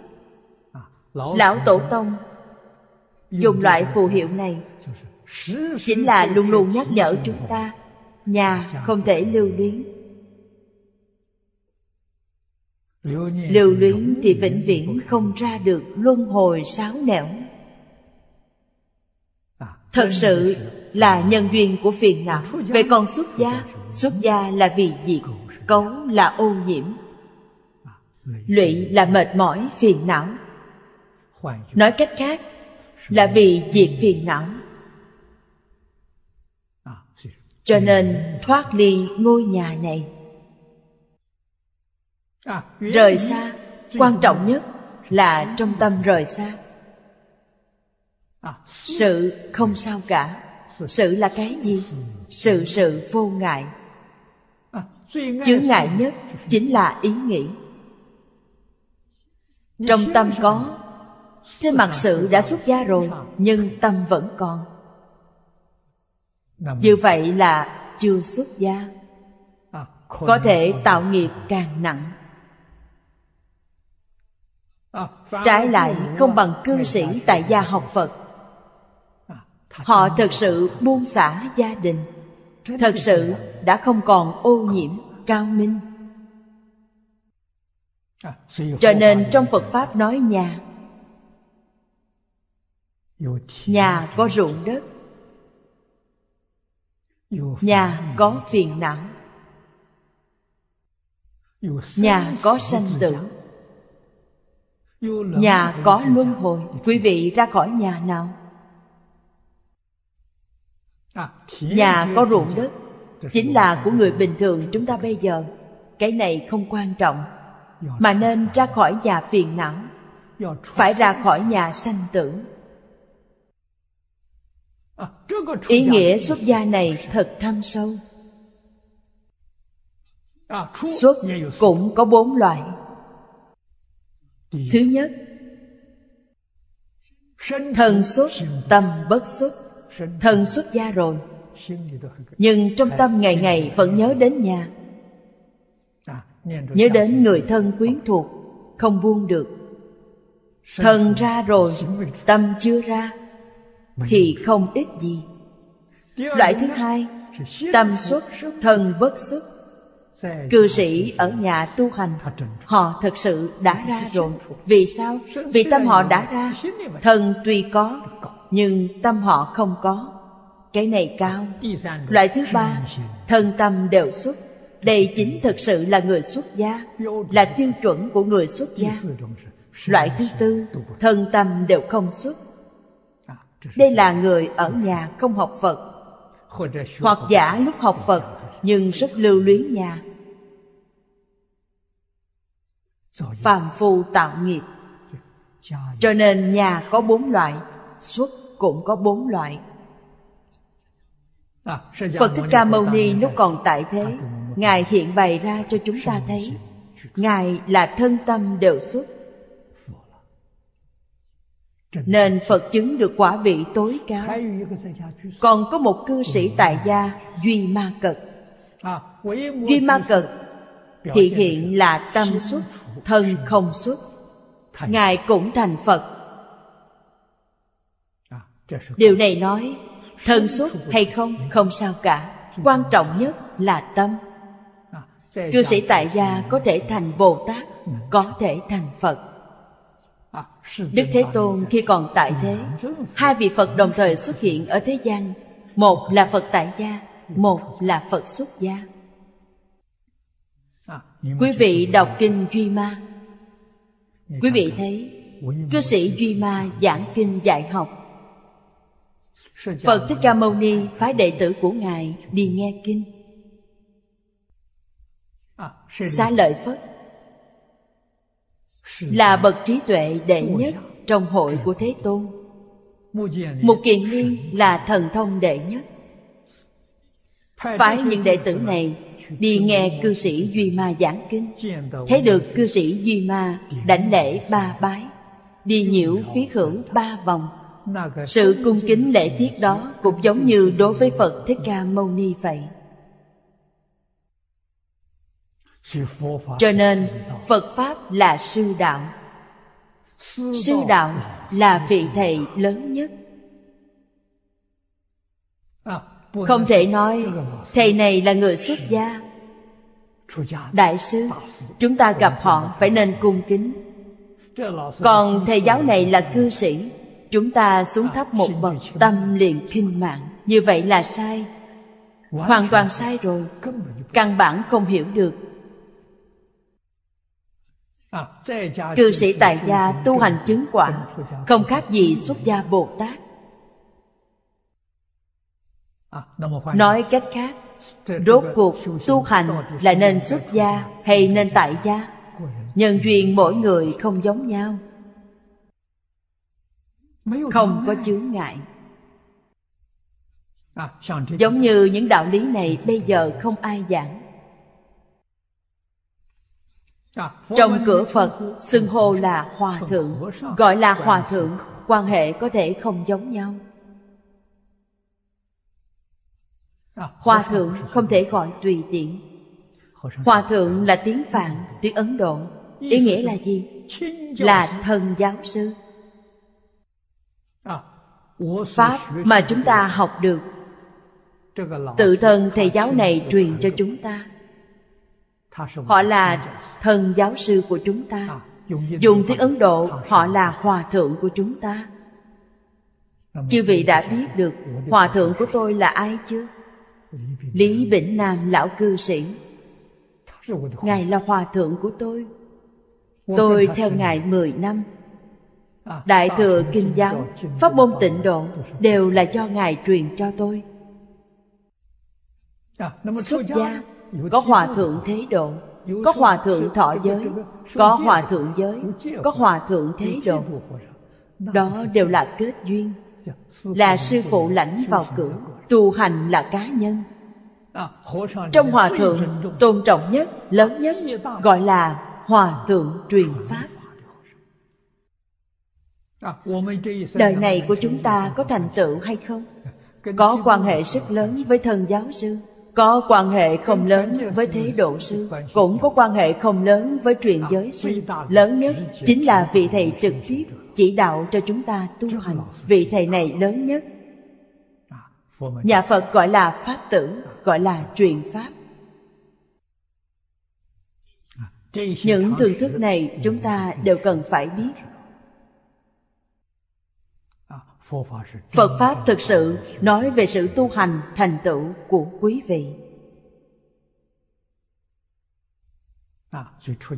Lão Tổ Tông dùng loại phù hiệu này chính là luôn luôn nhắc nhở chúng ta nhà không thể lưu luyến. Lưu luyến thì vĩnh viễn không ra được luân hồi sáu nẻo. Thật sự là nhân duyên của phiền não. Vậy còn xuất gia? Xuất gia là vì diệt, cấu là ô nhiễm, lụy là mệt mỏi phiền não. Nói cách khác là vì diệt phiền não. Cho nên thoát ly ngôi nhà này, rời xa. Quan trọng nhất là trong tâm rời xa. Sự không sao cả. Sự là cái gì? Sự sự vô ngại. Chướng ngại nhất chính là ý nghĩ. Trong tâm có, trên mặt sự đã xuất gia rồi, nhưng tâm vẫn còn. Như vậy là chưa xuất gia, có thể tạo nghiệp càng nặng. Trái lại không bằng cư sĩ tại gia học Phật. Họ thật sự buông xả gia đình, thật sự đã không còn ô nhiễm, cao minh. Cho nên trong Phật Pháp nói nhà, nhà có ruộng đất, nhà có phiền não, nhà có sanh tử, nhà có luân hồi. Quý vị ra khỏi nhà nào? Nhà có ruộng đất chính là của người bình thường chúng ta bây giờ. Cái này không quan trọng, mà nên ra khỏi nhà phiền não, phải ra khỏi nhà sanh tử. Ý nghĩa xuất gia này thật thâm sâu. Xuất cũng có bốn loại. Thứ nhất, thân xuất, tâm bất xuất. Thân xuất gia rồi, nhưng trong tâm ngày ngày vẫn nhớ đến nhà, nhớ đến người thân quyến thuộc, không buông được. Thân ra rồi, tâm chưa ra thì không ít gì. Loại thứ hai, tâm xuất, thân bất xuất. Cư sĩ ở nhà tu hành, họ thật sự đã ra rồi. Vì sao? Vì tâm họ đã ra. Thân tuy có, nhưng tâm họ không có. Cái này cao. Loại thứ ba, thân tâm đều xuất. Đây chính thực sự là người xuất gia, là tiêu chuẩn của người xuất gia. Loại thứ tư, thân tâm đều không xuất. Đây là người ở nhà không học Phật, hoặc giả lúc học Phật nhưng rất lưu luyến nhà, phàm phu tạo nghiệp. Cho nên nhà có bốn loại, xuất cũng có bốn loại. Phật Thích Ca Mâu Ni lúc còn tại thế, Ngài hiện bày ra cho chúng ta thấy, Ngài là thân tâm đều xuất, nên Phật chứng được quả vị tối cao. Còn có một cư sĩ tại gia Duy Ma Cật. Duy Ma Cật thị hiện là tâm xuất, thân không xuất. Ngài cũng thành Phật. Điều này nói thân xuất hay không không sao cả, quan trọng nhất là tâm. Cư sĩ tại gia có thể thành Bồ Tát, có thể thành Phật. Đức Thế Tôn khi còn tại thế, hai vị Phật đồng thời xuất hiện ở thế gian. Một là Phật tại gia, một là Phật xuất gia. Quý vị đọc kinh Duy Ma, quý vị thấy cư sĩ Duy Ma giảng kinh dạy học. Phật Thích Ca Mâu Ni phái đệ tử của Ngài đi nghe kinh. Xá Lợi Phất là bậc trí tuệ đệ nhất trong hội của Thế Tôn. Mục Kiền Liên là thần thông đệ nhất. Phái những đệ tử này đi nghe cư sĩ Duy Ma giảng kinh, thấy được cư sĩ Duy Ma đảnh lễ ba bái, đi nhiễu phía hữu ba vòng. Sự cung kính lễ tiết đó cũng giống như đối với Phật Thích Ca Mâu Ni vậy. Cho nên Phật Pháp là sư đạo. Sư đạo là vị thầy lớn nhất. Không thể nói thầy này là người xuất gia, đại sư, chúng ta gặp họ phải nên cung kính. Còn thầy giáo này là cư sĩ, chúng ta xuống thấp một bậc, tâm liền khinh mạn. Như vậy là sai, hoàn toàn sai rồi, căn bản không hiểu được. Cư sĩ tại gia tu hành chứng quả, không khác gì xuất gia Bồ Tát. Nói cách khác, rốt cuộc tu hành là nên xuất gia hay nên tại gia? Nhân duyên mỗi người không giống nhau, không có chướng ngại. Giống như những đạo lý này bây giờ không ai giảng. Trong cửa Phật xưng hô là hòa thượng, gọi là hòa thượng, quan hệ có thể không giống nhau. Hòa thượng không thể gọi tùy tiện. Hòa thượng là tiếng Phạn, tiếng Ấn Độ. Ý nghĩa là gì? Là thần giáo sư. Pháp mà chúng ta học được, tự thân thầy giáo này truyền cho chúng ta. Họ là thần giáo sư của chúng ta. Dùng tiếng Ấn Độ, họ là hòa thượng của chúng ta. Chư vị đã biết được hòa thượng của tôi là ai chứ? Lý Bỉnh Nam lão cư sĩ, ngài là hòa thượng của tôi. Tôi theo ngài mười năm. Đại thừa kinh giáo, pháp môn tịnh độ đều là do ngài truyền cho tôi. Xuất gia có hòa thượng thế độ, có hòa thượng thọ giới, có hòa thượng giới, có hòa thượng thế độ. Đó đều là kết duyên, là sư phụ lãnh vào cửa. Tu hành là cá nhân. Trong hòa thượng tôn trọng nhất, lớn nhất gọi là hòa thượng truyền pháp. Đời này của chúng ta có thành tựu hay không? Có quan hệ rất lớn với thần giáo sư, có quan hệ không lớn với thế độ sư, cũng có quan hệ không lớn với truyền giới sư. Lớn nhất chính là vị thầy trực tiếp chỉ đạo cho chúng ta tu hành. Vị thầy này lớn nhất. Nhà Phật gọi là Pháp tử, gọi là truyền Pháp. Những thưởng thức này chúng ta đều cần phải biết. Phật Pháp thực sự nói về sự tu hành thành tựu của quý vị.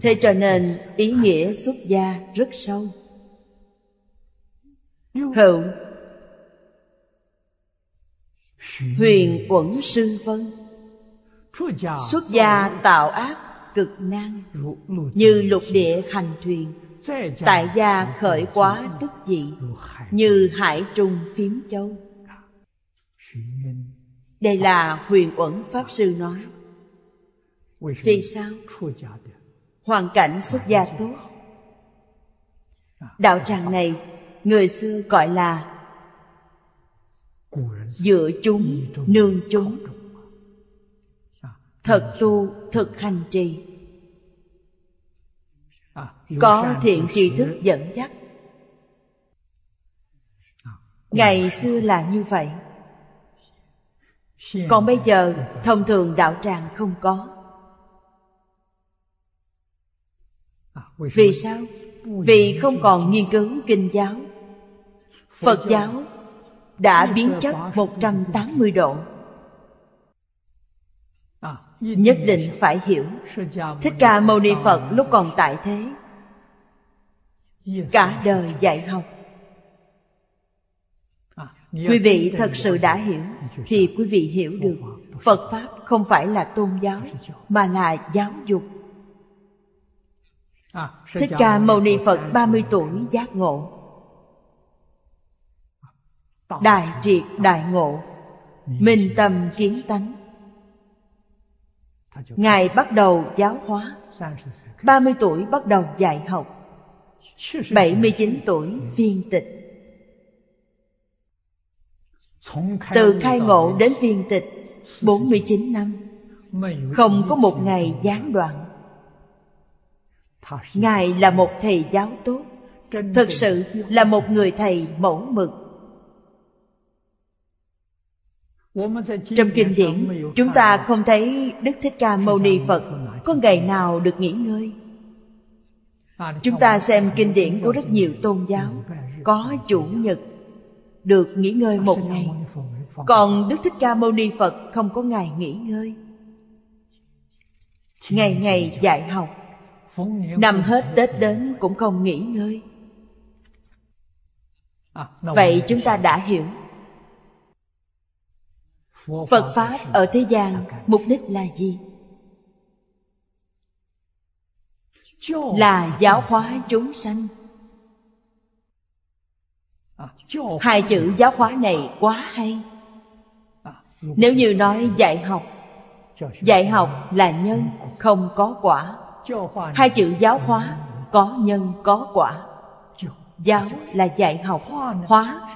Thế cho nên ý nghĩa xuất gia rất sâu. Hữu huyền uẩn sư vân, xuất gia tạo ác cực nan, như lục địa hành thuyền. Tại gia khởi quá tức dị, như hải trung phiếm châu. Đây là huyền uẩn pháp sư nói. Vì sao? Hoàn cảnh xuất gia tốt. Đạo tràng này người xưa gọi là dựa chúng, nương chúng. Thật tu, thực hành trì, có thiện tri thức dẫn dắt. Ngày xưa là như vậy. Còn bây giờ thông thường đạo tràng không có. Vì sao? Vì không còn nghiên cứu kinh giáo. Phật giáo đã biến chất một trăm tám mươi độ. Nhất định phải hiểu. Thích Ca Mâu Ni Phật lúc còn tại thế, cả đời dạy học. Quý vị thật sự đã hiểu thì quý vị hiểu được Phật Pháp không phải là tôn giáo mà là giáo dục. Thích Ca Mâu Ni Phật ba mươi tuổi giác ngộ, đại triệt đại ngộ, minh tâm kiến tánh. Ngài bắt đầu giáo hóa, ba mươi tuổi bắt đầu dạy học, bảy mươi chín tuổi viên tịch. Từ khai ngộ đến viên tịch bốn mươi chín năm, không có một ngày gián đoạn. Ngài là một thầy giáo tốt, thực sự là một người thầy mẫu mực. Trong kinh điển, chúng ta không thấy Đức Thích Ca Mâu Ni Phật có ngày nào được nghỉ ngơi. Chúng ta xem kinh điển của rất nhiều tôn giáo, có chủ nhật được nghỉ ngơi một ngày, còn Đức Thích Ca Mâu Ni Phật không có ngày nghỉ ngơi. Ngày ngày dạy học, năm hết Tết đến cũng không nghỉ ngơi. Vậy chúng ta đã hiểu Phật Pháp ở thế gian mục đích là gì? Là giáo hóa chúng sanh. Hai chữ giáo hóa này quá hay. Nếu như nói dạy học, dạy học là nhân không có quả. Hai chữ giáo hóa có nhân có quả. Giáo là dạy học, hóa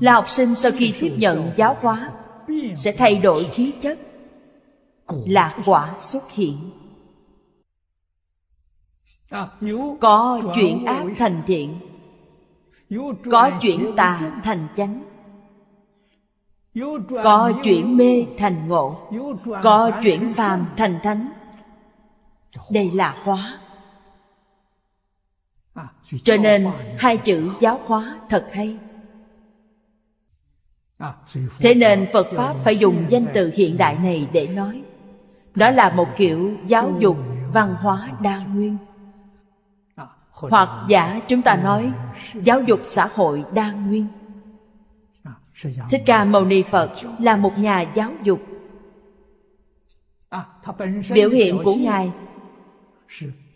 là học sinh sau khi tiếp nhận giáo hóa sẽ thay đổi khí chất, là quả xuất hiện. Có chuyển ác thành thiện, có chuyển tà thành chánh, có chuyển mê thành ngộ, có chuyển phàm thành thánh. Đây là hóa. Cho nên hai chữ giáo hóa thật hay. Thế nên Phật Pháp phải dùng danh từ hiện đại này để nói. Đó là một kiểu giáo dục văn hóa đa nguyên. Hoặc giả chúng ta nói giáo dục xã hội đa nguyên. Thích Ca Mâu Ni Phật là một nhà giáo dục. Biểu hiện của Ngài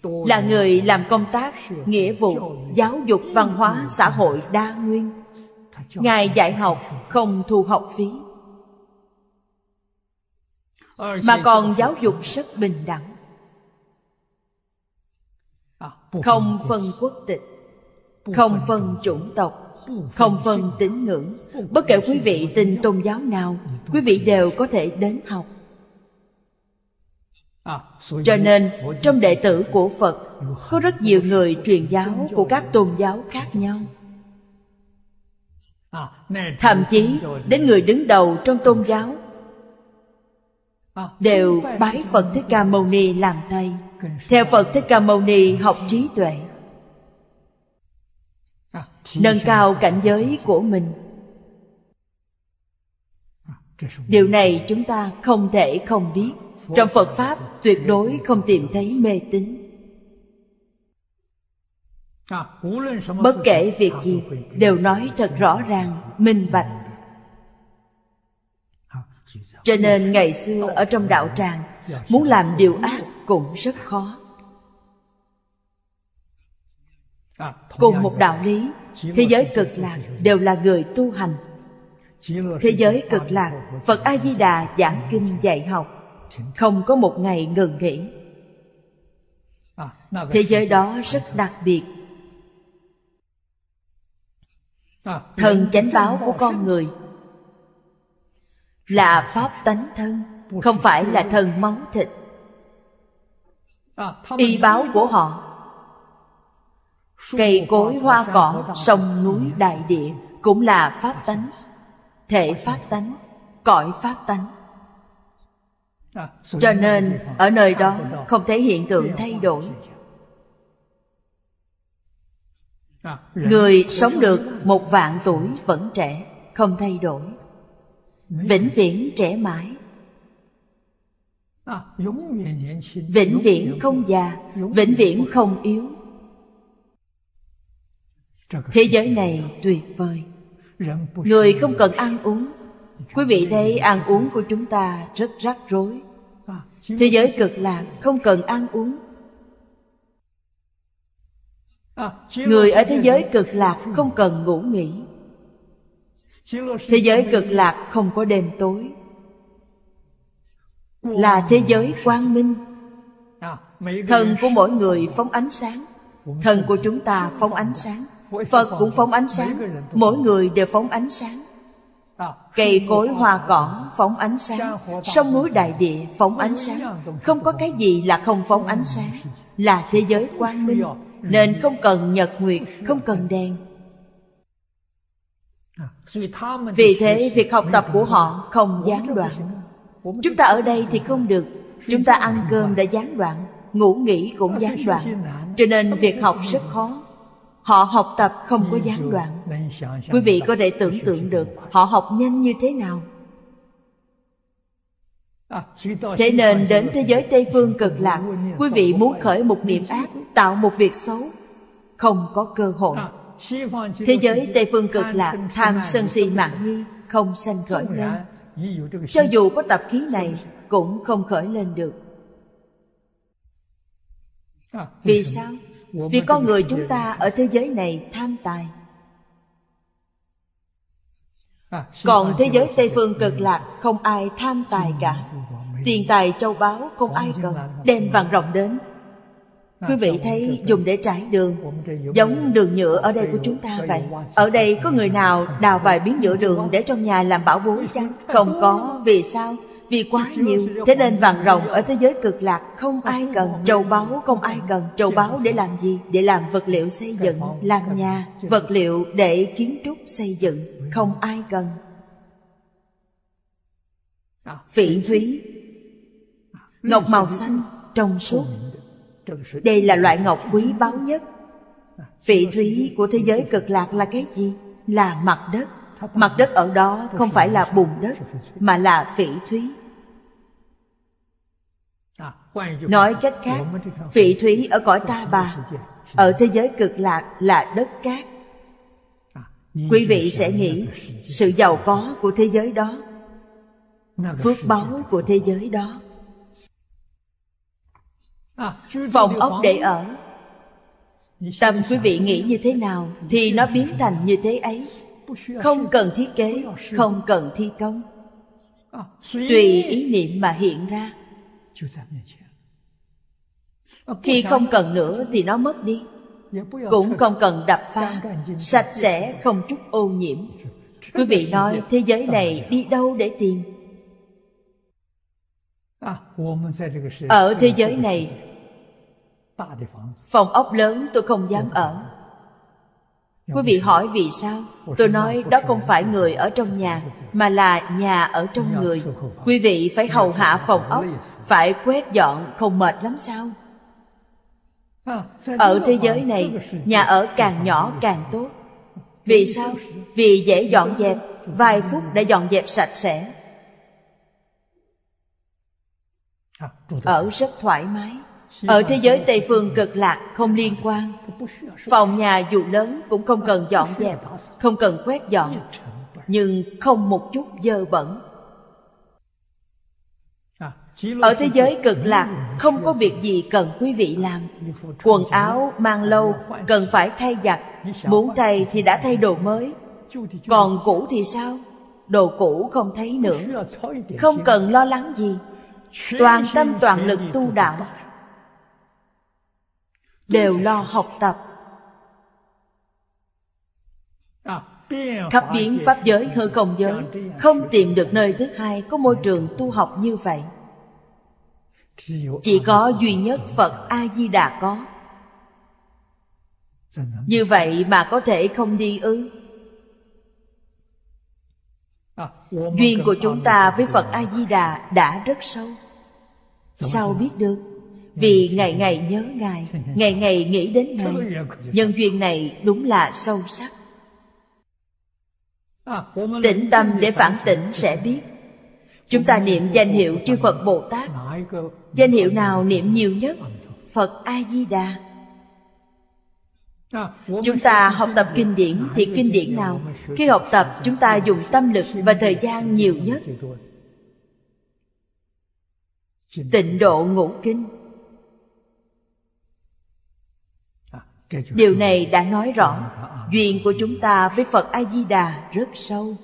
là người làm công tác nghĩa vụ giáo dục văn hóa xã hội đa nguyên. Ngài dạy học không thu học phí, mà còn giáo dục rất bình đẳng, không phân quốc tịch, không phân chủng tộc, không phân tín ngưỡng. Bất kể quý vị tin tôn giáo nào, quý vị đều có thể đến học. Cho nên trong đệ tử của Phật có rất nhiều người truyền giáo của các tôn giáo khác nhau. Thậm chí đến người đứng đầu trong tôn giáo đều bái Phật Thích Ca Mâu Ni làm thầy, theo Phật Thích Ca Mâu Ni học trí tuệ, nâng cao cảnh giới của mình. Điều này chúng ta không thể không biết. Trong Phật Pháp tuyệt đối không tìm thấy mê tín. Bất kể việc gì đều nói thật rõ ràng, minh bạch. Cho nên ngày xưa ở trong đạo tràng, muốn làm điều ác cũng rất khó. Cùng một đạo lý, thế giới cực lạc đều là người tu hành. Thế giới cực lạc, Phật A Di Đà giảng kinh dạy học, không có một ngày ngừng nghỉ. Thế giới đó rất đặc biệt. Thân chánh báo của con người là pháp tánh thân, không phải là thân máu thịt. Y báo của họ, cây cối hoa cỏ, sông núi đại địa, cũng là pháp tánh, thể pháp tánh, cõi pháp tánh. Cho nên ở nơi đó không thấy hiện tượng thay đổi. Người sống được một vạn tuổi vẫn trẻ, không thay đổi, vĩnh viễn trẻ mãi, vĩnh viễn không già, vĩnh viễn không yếu. Thế giới này tuyệt vời. Người không cần ăn uống. Quý vị thấy ăn uống của chúng ta rất rắc rối. Thế giới cực lạc không cần ăn uống. Người ở thế giới cực lạc không cần ngủ nghỉ. Thế giới cực lạc không có đêm tối, là thế giới quang minh. Thần của mỗi người phóng ánh sáng, thần của chúng ta phóng ánh sáng, Phật cũng phóng ánh sáng, mỗi người đều phóng ánh sáng. Cây cối hoa cỏ phóng ánh sáng, sông núi đại địa phóng ánh sáng. Không có cái gì là không phóng ánh sáng, là thế giới quang minh. Nên không cần nhật nguyệt, không cần đèn. Vì thế việc học tập của họ không gián đoạn. Chúng ta ở đây thì không được. Chúng ta ăn cơm đã gián đoạn, ngủ nghỉ cũng gián đoạn, cho nên việc học rất khó. Họ học tập không có gián đoạn. Quý vị có thể tưởng tượng được họ học nhanh như thế nào. Thế nên đến thế giới Tây Phương cực lạc, quý vị muốn khởi một niệm ác, tạo một việc xấu, không có cơ hội. Thế giới Tây Phương cực lạc tham sân si mạng nghi không sanh khởi lên, cho dù có tập khí này cũng không khởi lên được. Vì sao? Vì con người chúng ta ở thế giới này tham tài. Còn thế giới Tây Phương cực lạc không ai tham tài cả. Tiền tài châu báu không ai cần, đem vàng ròng đến. Quý vị thấy dùng để trải đường, giống đường nhựa ở đây của chúng ta vậy. Ở đây có người nào đào vài miếng nhựa đường để trong nhà làm bảo bối chăng? Không có. Vì sao? Vì quá nhiều. Thế nên vàng ròng ở thế giới cực lạc không ai cần, châu báu không ai cần. Châu báu để làm gì? Để làm vật liệu xây dựng, làm nhà, vật liệu để kiến trúc xây dựng, không ai cần. Phỉ thúy, ngọc màu xanh trong suốt, đây là loại ngọc quý báu nhất. Phỉ thúy của thế giới cực lạc là cái gì? Là mặt đất. Mặt đất ở đó không phải là bùn đất, mà là phỉ thúy. Nói cách khác, phỉ thúy ở cõi Ta Bà, ở thế giới cực lạc là đất cát. Quý vị sẽ nghĩ sự giàu có của thế giới đó, phước báu của thế giới đó, phòng ốc để ở. Tâm quý vị nghĩ như thế nào thì nó biến thành như thế ấy. Không cần thiết kế, không cần thi công, tùy ý niệm mà hiện ra. Khi không cần nữa thì nó mất đi. Cũng không cần đập phá, sạch sẽ không chút ô nhiễm. Quý vị nói thế giới này đi đâu để tìm? Ở thế giới này, phòng ốc lớn tôi không dám ở. Quý vị hỏi vì sao? Tôi nói đó không phải người ở trong nhà, mà là nhà ở trong người. Quý vị phải hầu hạ phòng ốc, phải quét dọn, không mệt lắm sao? Ở thế giới này, nhà ở càng nhỏ càng tốt. Vì sao? Vì dễ dọn dẹp, vài phút đã dọn dẹp sạch sẽ. Ở rất thoải mái. Ở thế giới Tây Phương cực lạc không liên quan. Phòng nhà dù lớn cũng không cần dọn dẹp, không cần quét dọn, nhưng không một chút dơ bẩn. Ở thế giới cực lạc không có việc gì cần quý vị làm. Quần áo mang lâu cần phải thay giặt, muốn thay thì đã thay đồ mới. Còn cũ thì sao? Đồ cũ không thấy nữa. Không cần lo lắng gì, toàn tâm toàn lực tu đạo, đều lo học tập, khắp biến pháp giới hư không giới, không tìm được nơi thứ hai có môi trường tu học như vậy. Chỉ có duy nhất Phật A Di Đà có. Như vậy mà có thể không đi ư? Duyên của chúng ta với Phật A Di Đà đã rất sâu. Sao biết được? Vì ngày ngày nhớ Ngài, ngày ngày nghĩ đến Ngài. Nhân duyên này đúng là sâu sắc. Tĩnh tâm để phản tỉnh sẽ biết. Chúng ta niệm danh hiệu chư Phật Bồ Tát, danh hiệu nào niệm nhiều nhất? Phật A Di Đà. Chúng ta học tập kinh điển thì kinh điển nào? Khi học tập chúng ta dùng tâm lực và thời gian nhiều nhất? Tịnh Độ Ngũ Kinh. Điều này đã nói rõ duyên của chúng ta với Phật A Di Đà rất sâu.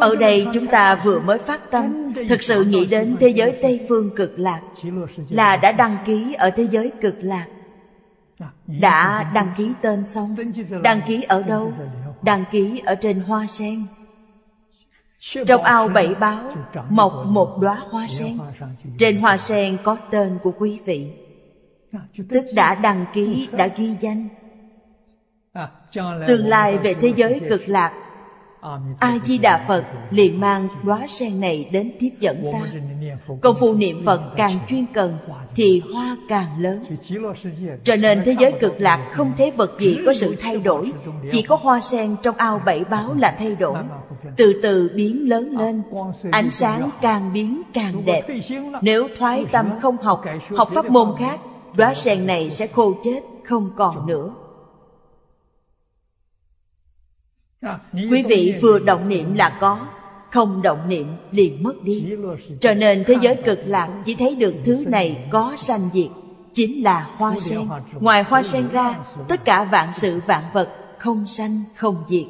Ở đây chúng ta vừa mới phát tâm, thực sự nghĩ đến thế giới Tây Phương Cực Lạc, là đã đăng ký ở thế giới Cực Lạc. Đã đăng ký tên xong. Đăng ký ở đâu? Đăng ký ở trên hoa sen. Trong ao bảy báo mọc một đóa hoa sen. Trên hoa sen có tên của quý vị, tức đã đăng ký, đã ghi danh. Tương lai về thế giới Cực Lạc, A Di Đà Phật liền mang đóa sen này đến tiếp dẫn ta. Công phu niệm Phật càng chuyên cần thì hoa càng lớn. Cho nên thế giới Cực Lạc không thấy vật gì có sự thay đổi, chỉ có hoa sen trong ao bảy báo là thay đổi, từ từ biến lớn lên, ánh sáng càng biến càng đẹp. Nếu thoái tâm không học, học pháp môn khác, đóa sen này sẽ khô chết, không còn nữa. Quý vị vừa động niệm là có, không động niệm liền mất đi. Cho nên thế giới Cực Lạc chỉ thấy được thứ này có sanh diệt, chính là hoa sen. Ngoài hoa sen ra, tất cả vạn sự vạn vật không sanh không diệt.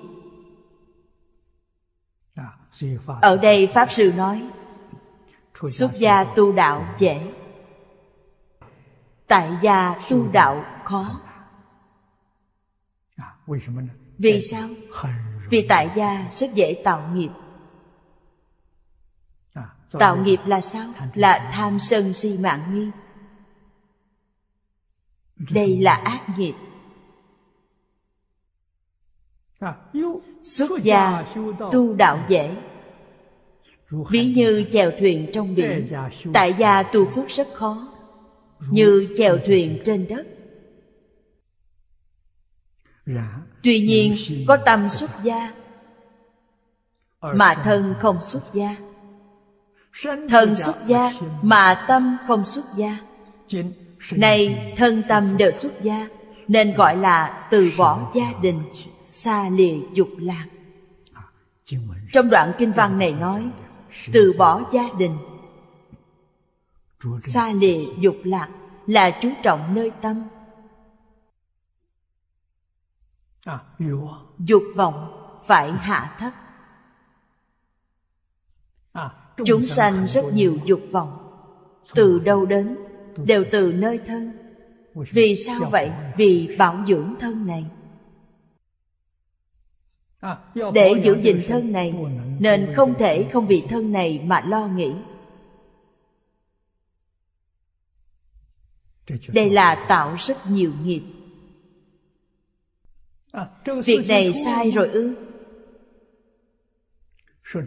Ở đây Pháp Sư nói, xuất gia tu đạo dễ, tại gia tu đạo khó. Vì sao? Vì tại gia rất dễ tạo nghiệp. Tạo nghiệp là sao? Là tham sân si mạng nghi. Đây là ác nghiệp. Xuất gia tu đạo dễ, ví như chèo thuyền trong biển. Tại gia tu phước rất khó, như chèo thuyền trên đất. Tuy nhiên có tâm xuất gia mà thân không xuất gia, thân xuất gia mà tâm không xuất gia. Nay thân tâm đều xuất gia, nên gọi là từ bỏ gia đình, xa lìa dục lạc. Trong đoạn kinh văn này nói, từ bỏ gia đình, xa lìa dục lạc là chú trọng nơi tâm. Dục vọng phải hạ thấp. Chúng sanh rất nhiều dục vọng. Từ đâu đến? Đều từ nơi thân. Vì sao vậy? Vì bảo dưỡng thân này. Để giữ gìn thân này, nên không thể không vì thân này mà lo nghĩ. Đây là tạo rất nhiều nghiệp. Việc này sai rồi ư?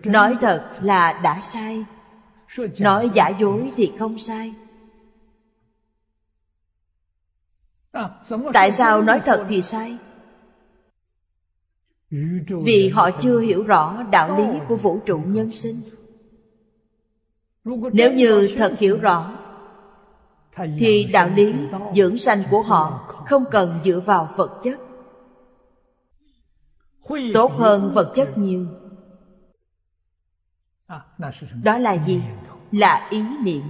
Nói thật là đã sai, nói giả dối thì không sai. Tại sao nói thật thì sai? Vì họ chưa hiểu rõ đạo lý của vũ trụ nhân sinh. Nếu như thật hiểu rõ thì đạo lý dưỡng sanh của họ không cần dựa vào vật chất, tốt hơn vật chất nhiều. Đó là gì? Là ý niệm.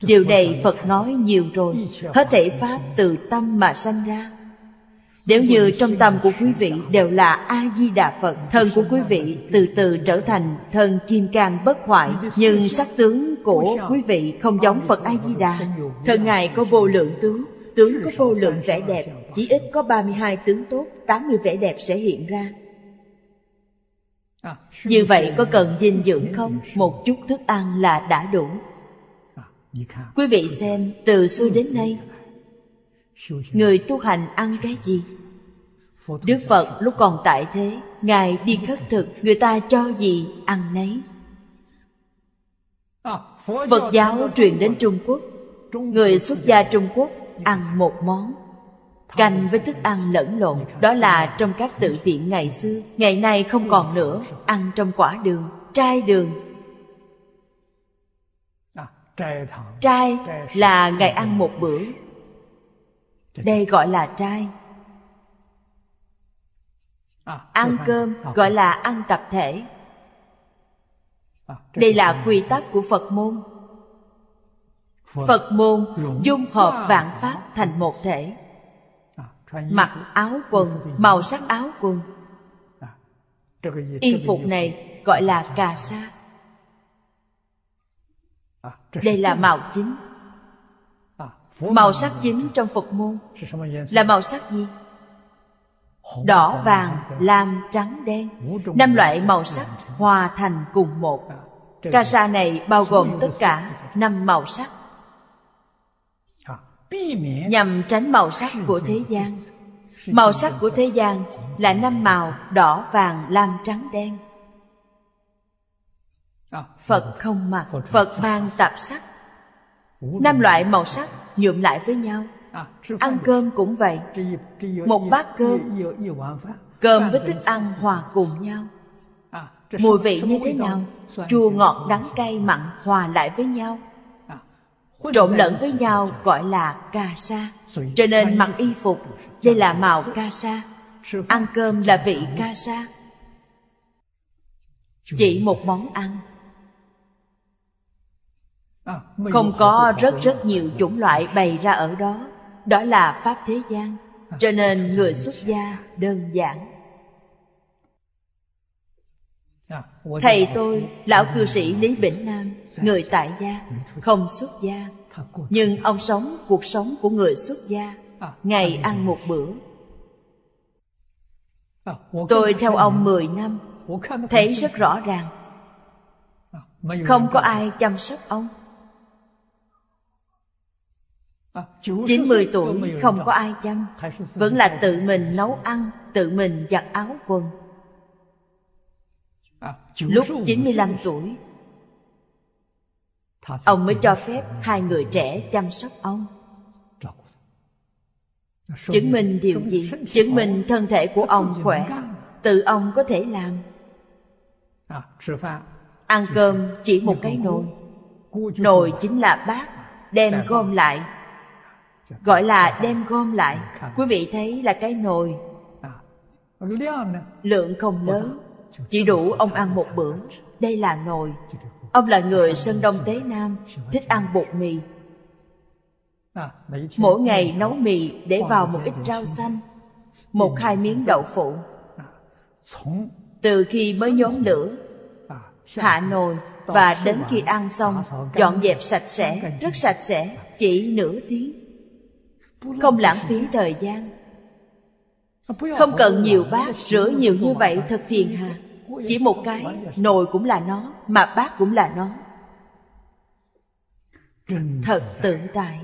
Điều này Phật nói nhiều rồi. Hết thể pháp từ tâm mà sanh ra. Nếu như trong tâm của quý vị đều là A-di-đà Phật, thân của quý vị từ từ trở thành thân kim cang bất hoại. Nhưng sắc tướng của quý vị không giống Phật A-di-đà. Thân Ngài có vô lượng tướng, tướng có vô lượng vẻ đẹp. Chỉ ít có ba mươi hai tướng tốt, tám mươi vẻ đẹp sẽ hiện ra. Như vậy có cần dinh dưỡng không? Một chút thức ăn là đã đủ. Quý vị xem, từ xưa đến nay người tu hành ăn cái gì? Đức Phật lúc còn tại thế, Ngài đi khất thực, người ta cho gì ăn nấy. Phật giáo truyền đến Trung Quốc, người xuất gia Trung Quốc ăn một món canh với thức ăn lẫn lộn. Đó là trong các tự viện ngày xưa. Ngày nay không còn nữa. Ăn trong quả đường, trai đường. Trai là ngày ăn một bữa, đây gọi là trai. Ăn cơm gọi là ăn tập thể. Đây là quy tắc của Phật môn. Phật môn dung hợp vạn pháp thành một thể. Mặc áo quần, màu sắc áo quần, y phục này gọi là cà sa. Đây là màu chính. Màu sắc chính trong Phật môn là màu sắc gì? Đỏ, vàng, lam, trắng, đen, năm loại màu sắc hòa thành cùng một. Cà sa này bao gồm tất cả năm màu sắc, nhằm tránh màu sắc của thế gian. Màu sắc của thế gian là năm màu đỏ, vàng, lam, trắng, đen. Phật không mặc, Phật mang tạp sắc. Năm loại màu sắc nhuộm lại với nhau. Ăn cơm cũng vậy, một bát cơm, cơm với thức ăn hòa cùng nhau. Mùi vị như thế nào? Chua, ngọt, đắng, cay, mặn hòa lại với nhau, trộn lẫn với nhau gọi là cà sa. Cho nên mặc y phục, đây là màu cà sa. Ăn cơm là vị cà sa. Chỉ một món ăn, không có rất rất nhiều chủng loại bày ra ở đó. Đó là pháp thế gian. Cho nên người xuất gia đơn giản. Thầy tôi, lão cư sĩ Lý Bỉnh Nam, người tại gia, không xuất gia, nhưng ông sống cuộc sống của người xuất gia, ngày ăn một bữa. Tôi theo ông mười năm, thấy rất rõ ràng không có ai chăm sóc ông. Chín mươi tuổi không có ai chăm, vẫn là tự mình nấu ăn, tự mình giặt áo quần. Lúc chín mươi lăm tuổi, ông mới cho phép hai người trẻ chăm sóc ông. Chứng minh điều gì? Chứng minh thân thể của ông khỏe, tự ông có thể làm. Ăn cơm chỉ một cái nồi, nồi chính là bát, đem gom lại, gọi là đem gom lại. Quý vị thấy là cái nồi, lượng không lớn, chỉ đủ ông ăn một bữa. Đây là nồi. Ông là người Sơn Đông Tế Nam, thích ăn bột mì. Mỗi ngày nấu mì để vào một ít rau xanh, một hai miếng đậu phụ. Từ khi mới nhóm lửa, hạ nồi và đến khi ăn xong, dọn dẹp sạch sẽ, rất sạch sẽ, chỉ nửa tiếng. Không lãng phí thời gian. Không cần nhiều bát, rửa nhiều như vậy thật phiền hà. Chỉ một cái, nồi cũng là nó, mà bát cũng là nó. Thật tự tại.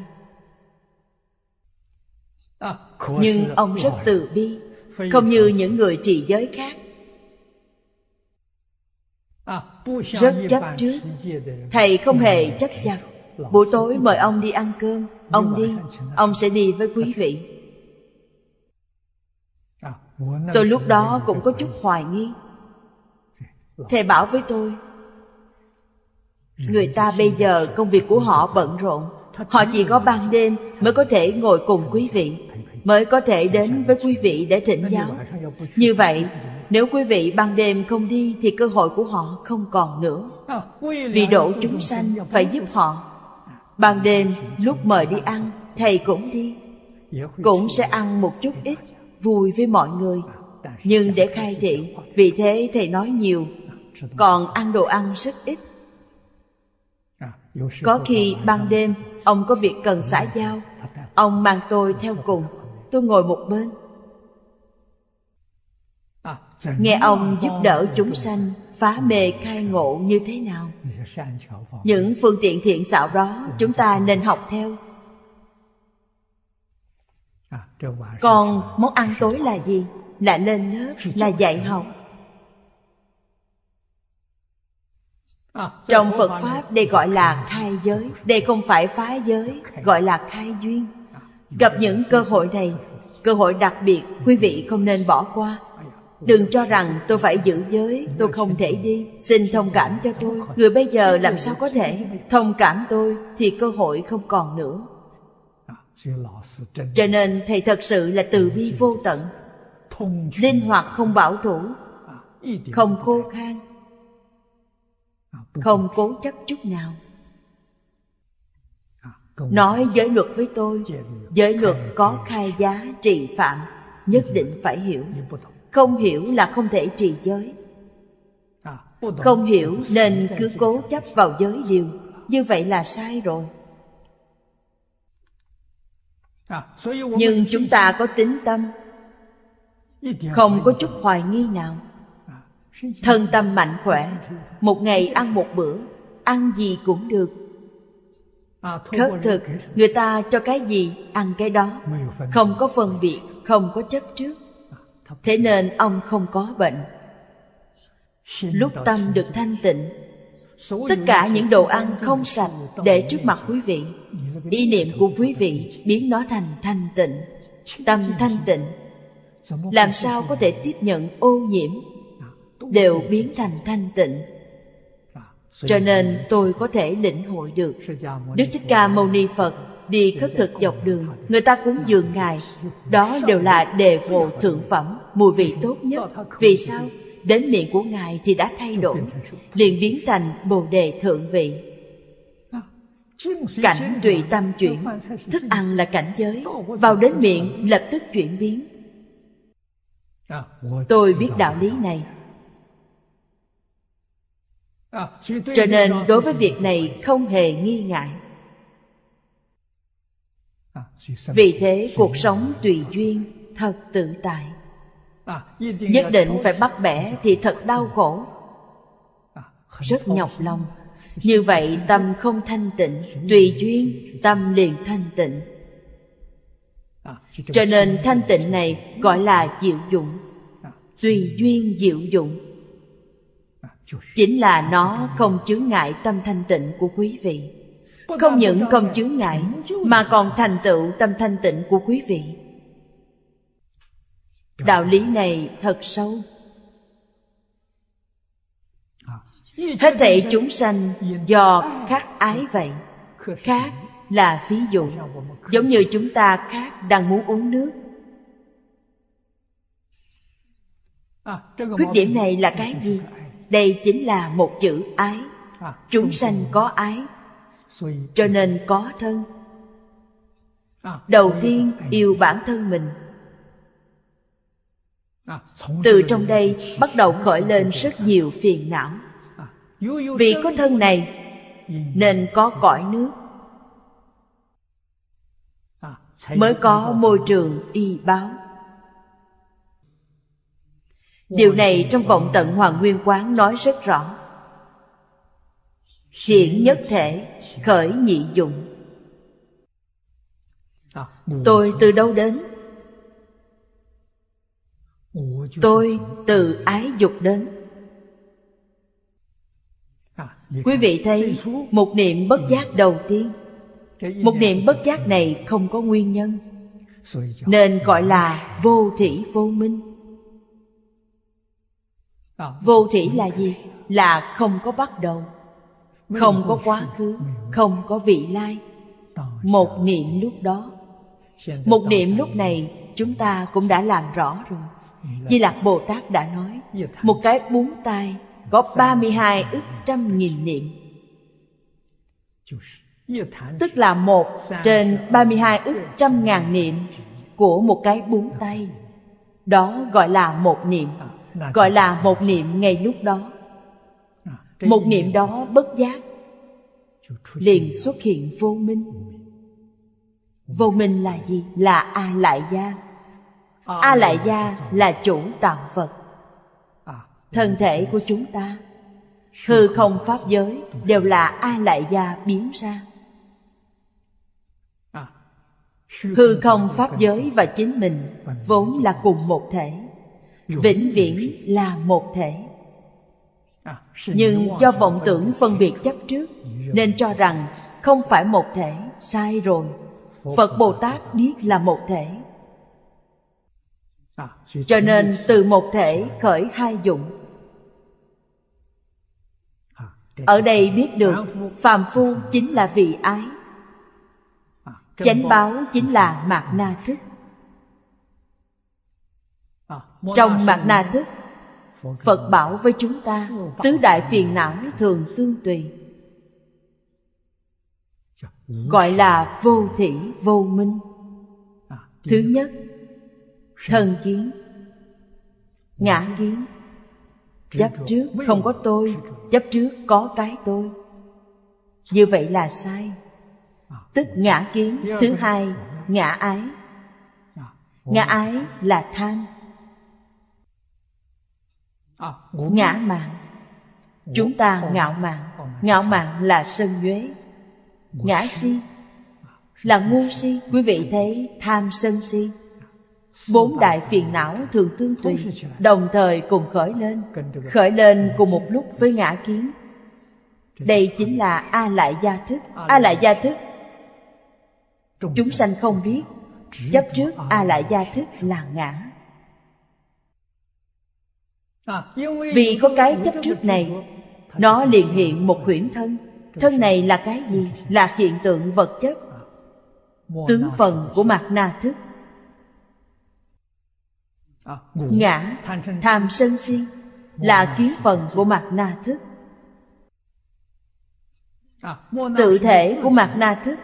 Nhưng ông rất từ bi, không như những người trì giới khác, rất chấp trước. Thầy không hề chấp chặt. Buổi tối mời ông đi ăn cơm, ông đi, ông sẽ đi với quý vị. Tôi lúc đó cũng có chút hoài nghi. Thầy bảo với tôi, người ta bây giờ công việc của họ bận rộn, họ chỉ có ban đêm mới có thể ngồi cùng quý vị, mới có thể đến với quý vị để thỉnh giáo. Như vậy, nếu quý vị ban đêm không đi thì cơ hội của họ không còn nữa. Vì độ chúng sanh phải giúp họ. Ban đêm lúc mời đi ăn, thầy cũng đi, cũng sẽ ăn một chút ít, vui với mọi người, nhưng để khai thị. Vì thế thầy nói nhiều, còn ăn đồ ăn rất ít. Có khi ban đêm ông có việc cần xã giao, ông mang tôi theo cùng. Tôi ngồi một bên, nghe ông giúp đỡ chúng sanh phá mê khai ngộ như thế nào. Những phương tiện thiện xảo đó chúng ta nên học theo. Còn món ăn tối là gì? Là lên lớp, là dạy học. Trong Phật Pháp đây gọi là khai giới. Đây không phải phá giới, gọi là khai duyên. Gặp những cơ hội này, cơ hội đặc biệt, quý vị không nên bỏ qua. Đừng cho rằng tôi phải giữ giới, tôi không thể đi. Xin thông cảm cho tôi. Người bây giờ làm sao có thể thông cảm tôi, thì cơ hội không còn nữa. Cho nên thầy thật sự là từ bi vô tận, linh hoạt không bảo thủ, không khô khan, không cố chấp chút nào. Nói giới luật với tôi, giới luật có khai giá trì phạm, nhất định phải hiểu. Không hiểu là không thể trì giới. Không hiểu nên cứ cố chấp vào giới điều, như vậy là sai rồi. Nhưng chúng ta có tín tâm, không có chút hoài nghi nào. Thân tâm mạnh khỏe, một ngày ăn một bữa, ăn gì cũng được. Khất thực, người ta cho cái gì, ăn cái đó, không có phân biệt, không có chấp trước. Thế nên ông không có bệnh. Lúc tâm được thanh tịnh, tất cả những đồ ăn không sạch để trước mặt quý vị, ý niệm của quý vị biến nó thành thanh tịnh. Tâm thanh tịnh, làm sao có thể tiếp nhận ô nhiễm, đều biến thành thanh tịnh. Cho nên tôi có thể lĩnh hội được. Đức Thích Ca Mâu Ni Phật đi khất thực dọc đường, người ta cúng dường Ngài, đó đều là đề vô thượng phẩm, mùi vị tốt nhất. Vì sao? Đến miệng của Ngài thì đã thay đổi, liền biến thành bồ đề thượng vị. Cảnh tùy tâm chuyển, thức ăn là cảnh giới, vào đến miệng lập tức chuyển biến. Tôi biết đạo lý này. Cho nên đối với việc này không hề nghi ngại. Vì thế cuộc sống tùy duyên, thật tự tại. Nhất định phải bắt bẻ thì thật đau khổ, rất nhọc lòng. Như vậy tâm không thanh tịnh, tùy duyên tâm liền thanh tịnh. Cho nên thanh tịnh này gọi là diệu dụng. Tùy duyên diệu dụng chính là nó không chướng ngại tâm thanh tịnh của quý vị. Không những không chướng ngại mà còn thành tựu tâm thanh tịnh của quý vị. Đạo lý này thật sâu. Hết thảy chúng sanh do khát ái vậy. Khát là ví dụ, giống như chúng ta khát đang muốn uống nước. Khuyết điểm này là cái gì? Đây chính là một chữ ái. Chúng sanh có ái, cho nên có thân. Đầu tiên yêu bản thân mình. Từ trong đây bắt đầu khởi lên rất nhiều phiền não. Vì có thân này nên có cõi nước, mới có môi trường y báo. Điều này trong Vọng Tận Hoàng Nguyên Quán nói rất rõ. Hiện nhất thể, khởi nhị dụng. Tôi từ đâu đến? Tôi từ ái dục đến. Quý vị thấy một niệm bất giác đầu tiên. Một niệm bất giác này không có nguyên nhân, nên gọi là vô thủy vô minh. Vô thủy là gì? Là không có bắt đầu, không có quá khứ, không có vị lai. Một niệm lúc đó. Một niệm lúc này chúng ta cũng đã làm rõ rồi. Di Lặc Bồ Tát đã nói, một cái búng tay có ba mươi hai ức trăm nghìn niệm, tức là một trên ba mươi hai ức trăm ngàn niệm của một cái búng tay. Đó gọi là một niệm, gọi là một niệm ngay lúc đó. Một niệm đó bất giác liền xuất hiện vô minh. Vô minh là gì? Là A Lại Da. A Lại Da là chủ tạo vật. Thân thể của chúng ta, hư không pháp giới đều là A Lại Da biến ra. Hư không pháp giới và chính mình vốn là cùng một thể, vĩnh viễn là một thể. Nhưng do vọng tưởng phân biệt chấp trước nên cho rằng không phải một thể, sai rồi. Phật Bồ Tát biết là một thể, cho nên từ một thể khởi hai dụng. Ở đây biết được phàm phu chính là vị ái, chánh báo chính là mạt na thức. Trong mạt na thức, Phật bảo với chúng ta tứ đại phiền não thường tương tùy. gọi là vô thỉ vô minh. Thứ nhất, thân kiến, ngã kiến, chấp trước không có tôi, chấp trước có cái tôi, như vậy là sai, tức ngã kiến. Thứ hai, ngã ái. Ngã ái là tham, ngã mạn. Chúng ta ngạo mạn, ngạo mạn là sân nhuế. Ngã si là ngu si. Quý vị thấy tham sân si, bốn đại phiền não thường tương tùy, đồng thời cùng khởi lên, khởi lên cùng một lúc với ngã kiến. Đây chính là A Lại Gia thức. A Lại Gia thức chúng sanh không biết, chấp trước A Lại Gia thức là ngã. Vì có cái chấp trước này, nó liền hiện một huyễn thân. Thân này là cái gì? Là hiện tượng vật chất, tướng phần của mạt na thức. Ngã, tham sân si là kiến phần của mạt na thức. Tự thể của mạt na thức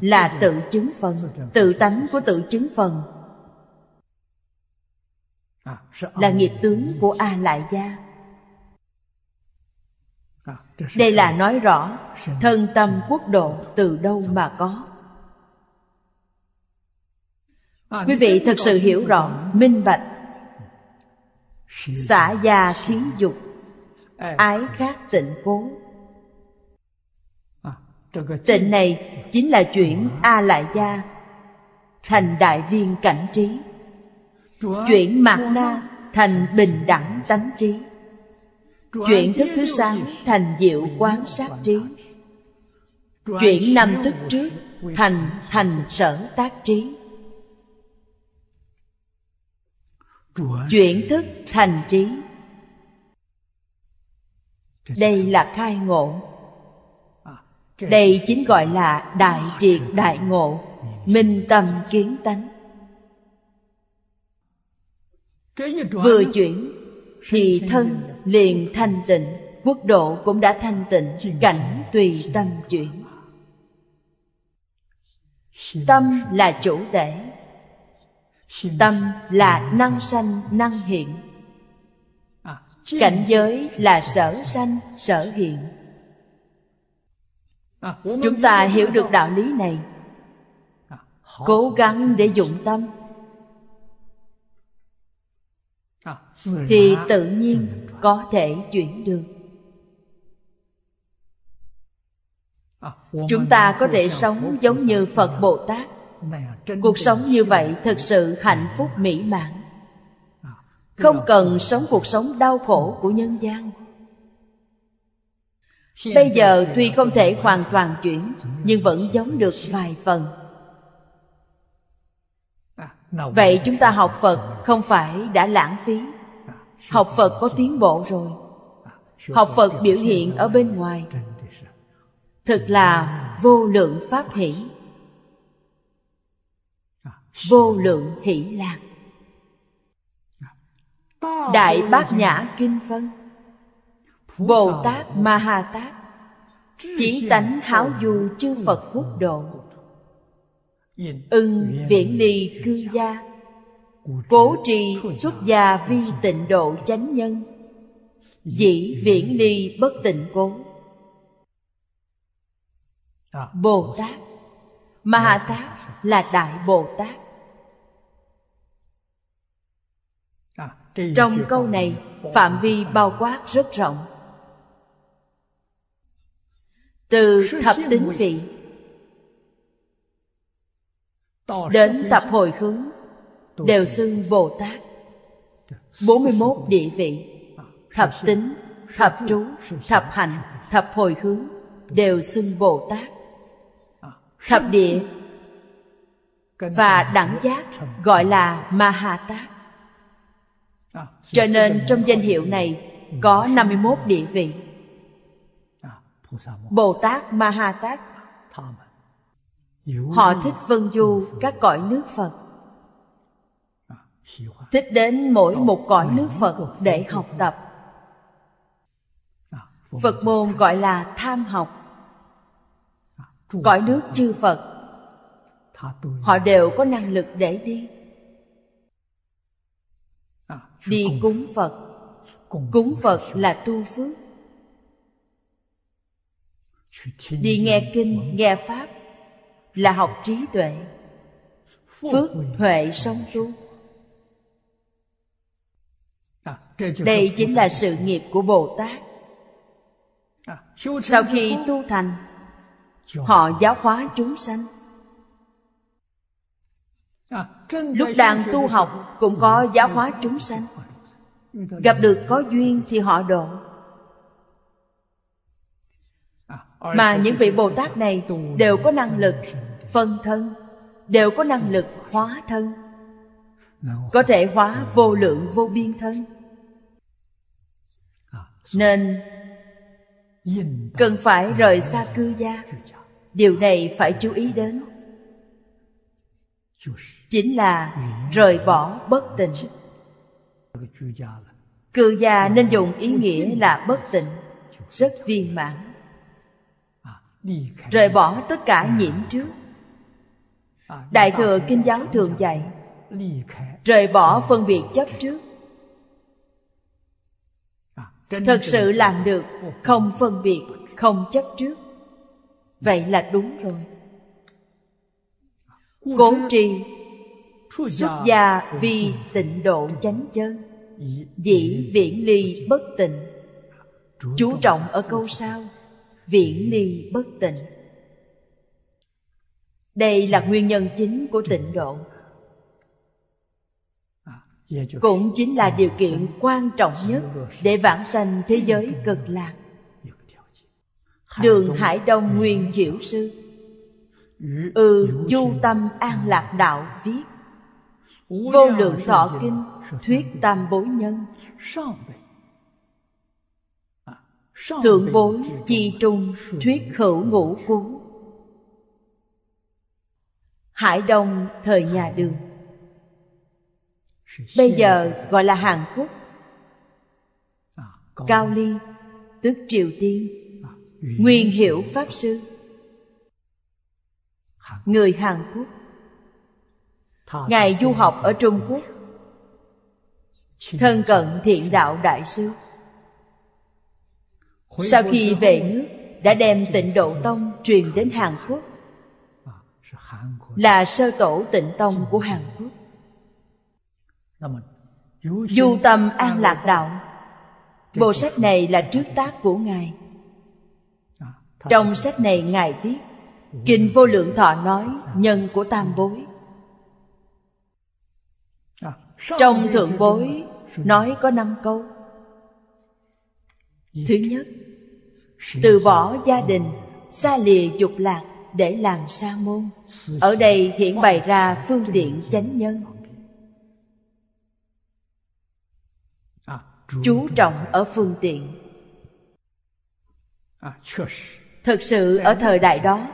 là tự chứng phần, tự tánh của tự chứng phần là nghiệp tướng của A Lại Gia. Đây là nói rõ thân tâm quốc độ từ đâu mà có. Quý vị thật sự hiểu rõ, minh bạch. Xả gia khí dục, ái khát tịnh cố. Tịnh này chính là chuyển A Lại Gia thành đại viên cảnh trí, chuyển mạt na thành bình đẳng tánh trí, chuyển thức thứ sáng thành diệu quán sát trí, chuyển năm thức trước thành thành sở tác trí, chuyển thức thành trí. Đây là khai ngộ. Đây chính gọi là đại triệt đại ngộ, minh tâm kiến tánh. Vừa chuyển thì thân liền thanh tịnh, quốc độ cũng đã thanh tịnh, cảnh tùy tâm chuyển. Tâm là chủ thể, tâm là năng sanh năng hiện, cảnh giới là sở sanh sở hiện. Chúng ta hiểu được đạo lý này, cố gắng để dụng tâm, thì tự nhiên có thể chuyển được. Chúng ta có thể sống giống như Phật Bồ Tát. Cuộc sống như vậy thật sự hạnh phúc mỹ mãn, không cần sống cuộc sống đau khổ của nhân gian. Bây giờ tuy không thể hoàn toàn chuyển, nhưng vẫn giống được vài phần. Vậy chúng ta học Phật không phải đã lãng phí. Học Phật có tiến bộ rồi. Học Phật biểu hiện ở bên ngoài thật là vô lượng pháp hỷ, vô lượng hỷ lạc. Đại Bát Nhã Kinh phân: Bồ Tát Ma Ha Tát, chiến tánh háo du chư Phật quốc độ, ưng viễn ly cư gia, cố trì xuất gia vi tịnh độ chánh nhân, dĩ viễn ly bất tịnh cố. Bồ Tát Ma Ha Tát là Đại Bồ Tát. Trong câu này phạm vi bao quát rất rộng, từ thập tín vị đến thập hồi hướng đều xưng Bồ Tát. Bốn mươi mốt địa vị, thập tín, thập trú, thập hạnh, thập hồi hướng đều xưng Bồ Tát. Thập địa và đẳng giác gọi là Ma Ha Tát. Cho nên trong danh hiệu này có năm mươi mốt địa vị. Bồ Tát Ma Ha Tát họ thích vân du các cõi nước Phật, thích đến mỗi một cõi nước Phật để học tập. Phật môn gọi là tham học. cõi nước chư Phật, họ đều có năng lực để đi. Đi cúng Phật. Cúng Phật là tu phước. Đi nghe kinh, nghe pháp là học trí tuệ, phước huệ song tu. Đây chính là sự nghiệp của Bồ Tát. Sau khi tu thành, họ giáo hóa chúng sanh. Lúc đang tu học cũng có giáo hóa chúng sanh. Gặp được có duyên thì họ độ. Mà những vị Bồ Tát này đều có năng lực phân thân, đều có năng lực hóa thân, có thể hóa vô lượng vô biên thân. Nên cần phải rời xa cư gia. Điều này phải chú ý đến, chính là rời bỏ bất tịnh. Cư gia nên dùng ý nghĩa là bất tịnh, rất viên mãn. Rời bỏ tất cả nhiễm trước. Đại thừa Kinh giáo thường dạy rời bỏ phân biệt chấp trước. Thật sự làm được không phân biệt, không chấp trước, vậy là đúng rồi. Cố trì xuất gia vì tịnh độ chánh chân, dĩ viễn ly bất tịnh. Chú trọng ở câu sau, viễn ly bất tịnh. Đây là nguyên nhân chính của tịnh độ, cũng chính là điều kiện quan trọng nhất để vãng sanh thế giới cực lạc. Đường Hải Đông Nguyên Hiểu Sư ư ừ, Du Tâm An Lạc Đạo viết: Vô Lượng Thọ Kinh thuyết tam bối nhân, thượng bối chi trung thuyết khẩu ngũ cuốn. Hải Đông thời nhà Đường, bây giờ gọi là Hàn Quốc, Cao Ly tức Triều Tiên, Nguyên Hiểu Pháp Sư, người Hàn Quốc. Ngài du học ở Trung Quốc, thân cận Thiện Đạo Đại Sư. Sau khi về nước đã đem Tịnh Độ Tông truyền đến Hàn Quốc, là sơ tổ Tịnh Tông của Hàn Quốc. Du Tâm An Lạc Đạo, bộ sách này là trước tác của Ngài. Trong sách này Ngài viết: Kinh Vô Lượng Thọ nói nhân của tam bối. Trong thượng bối nói có năm câu. Thứ nhất, từ bỏ gia đình, xa lìa dục lạc để làm sa môn. Ở đây hiện bày ra phương tiện chánh nhân. Chú trọng ở phương tiện. Thật sự ở thời đại đó,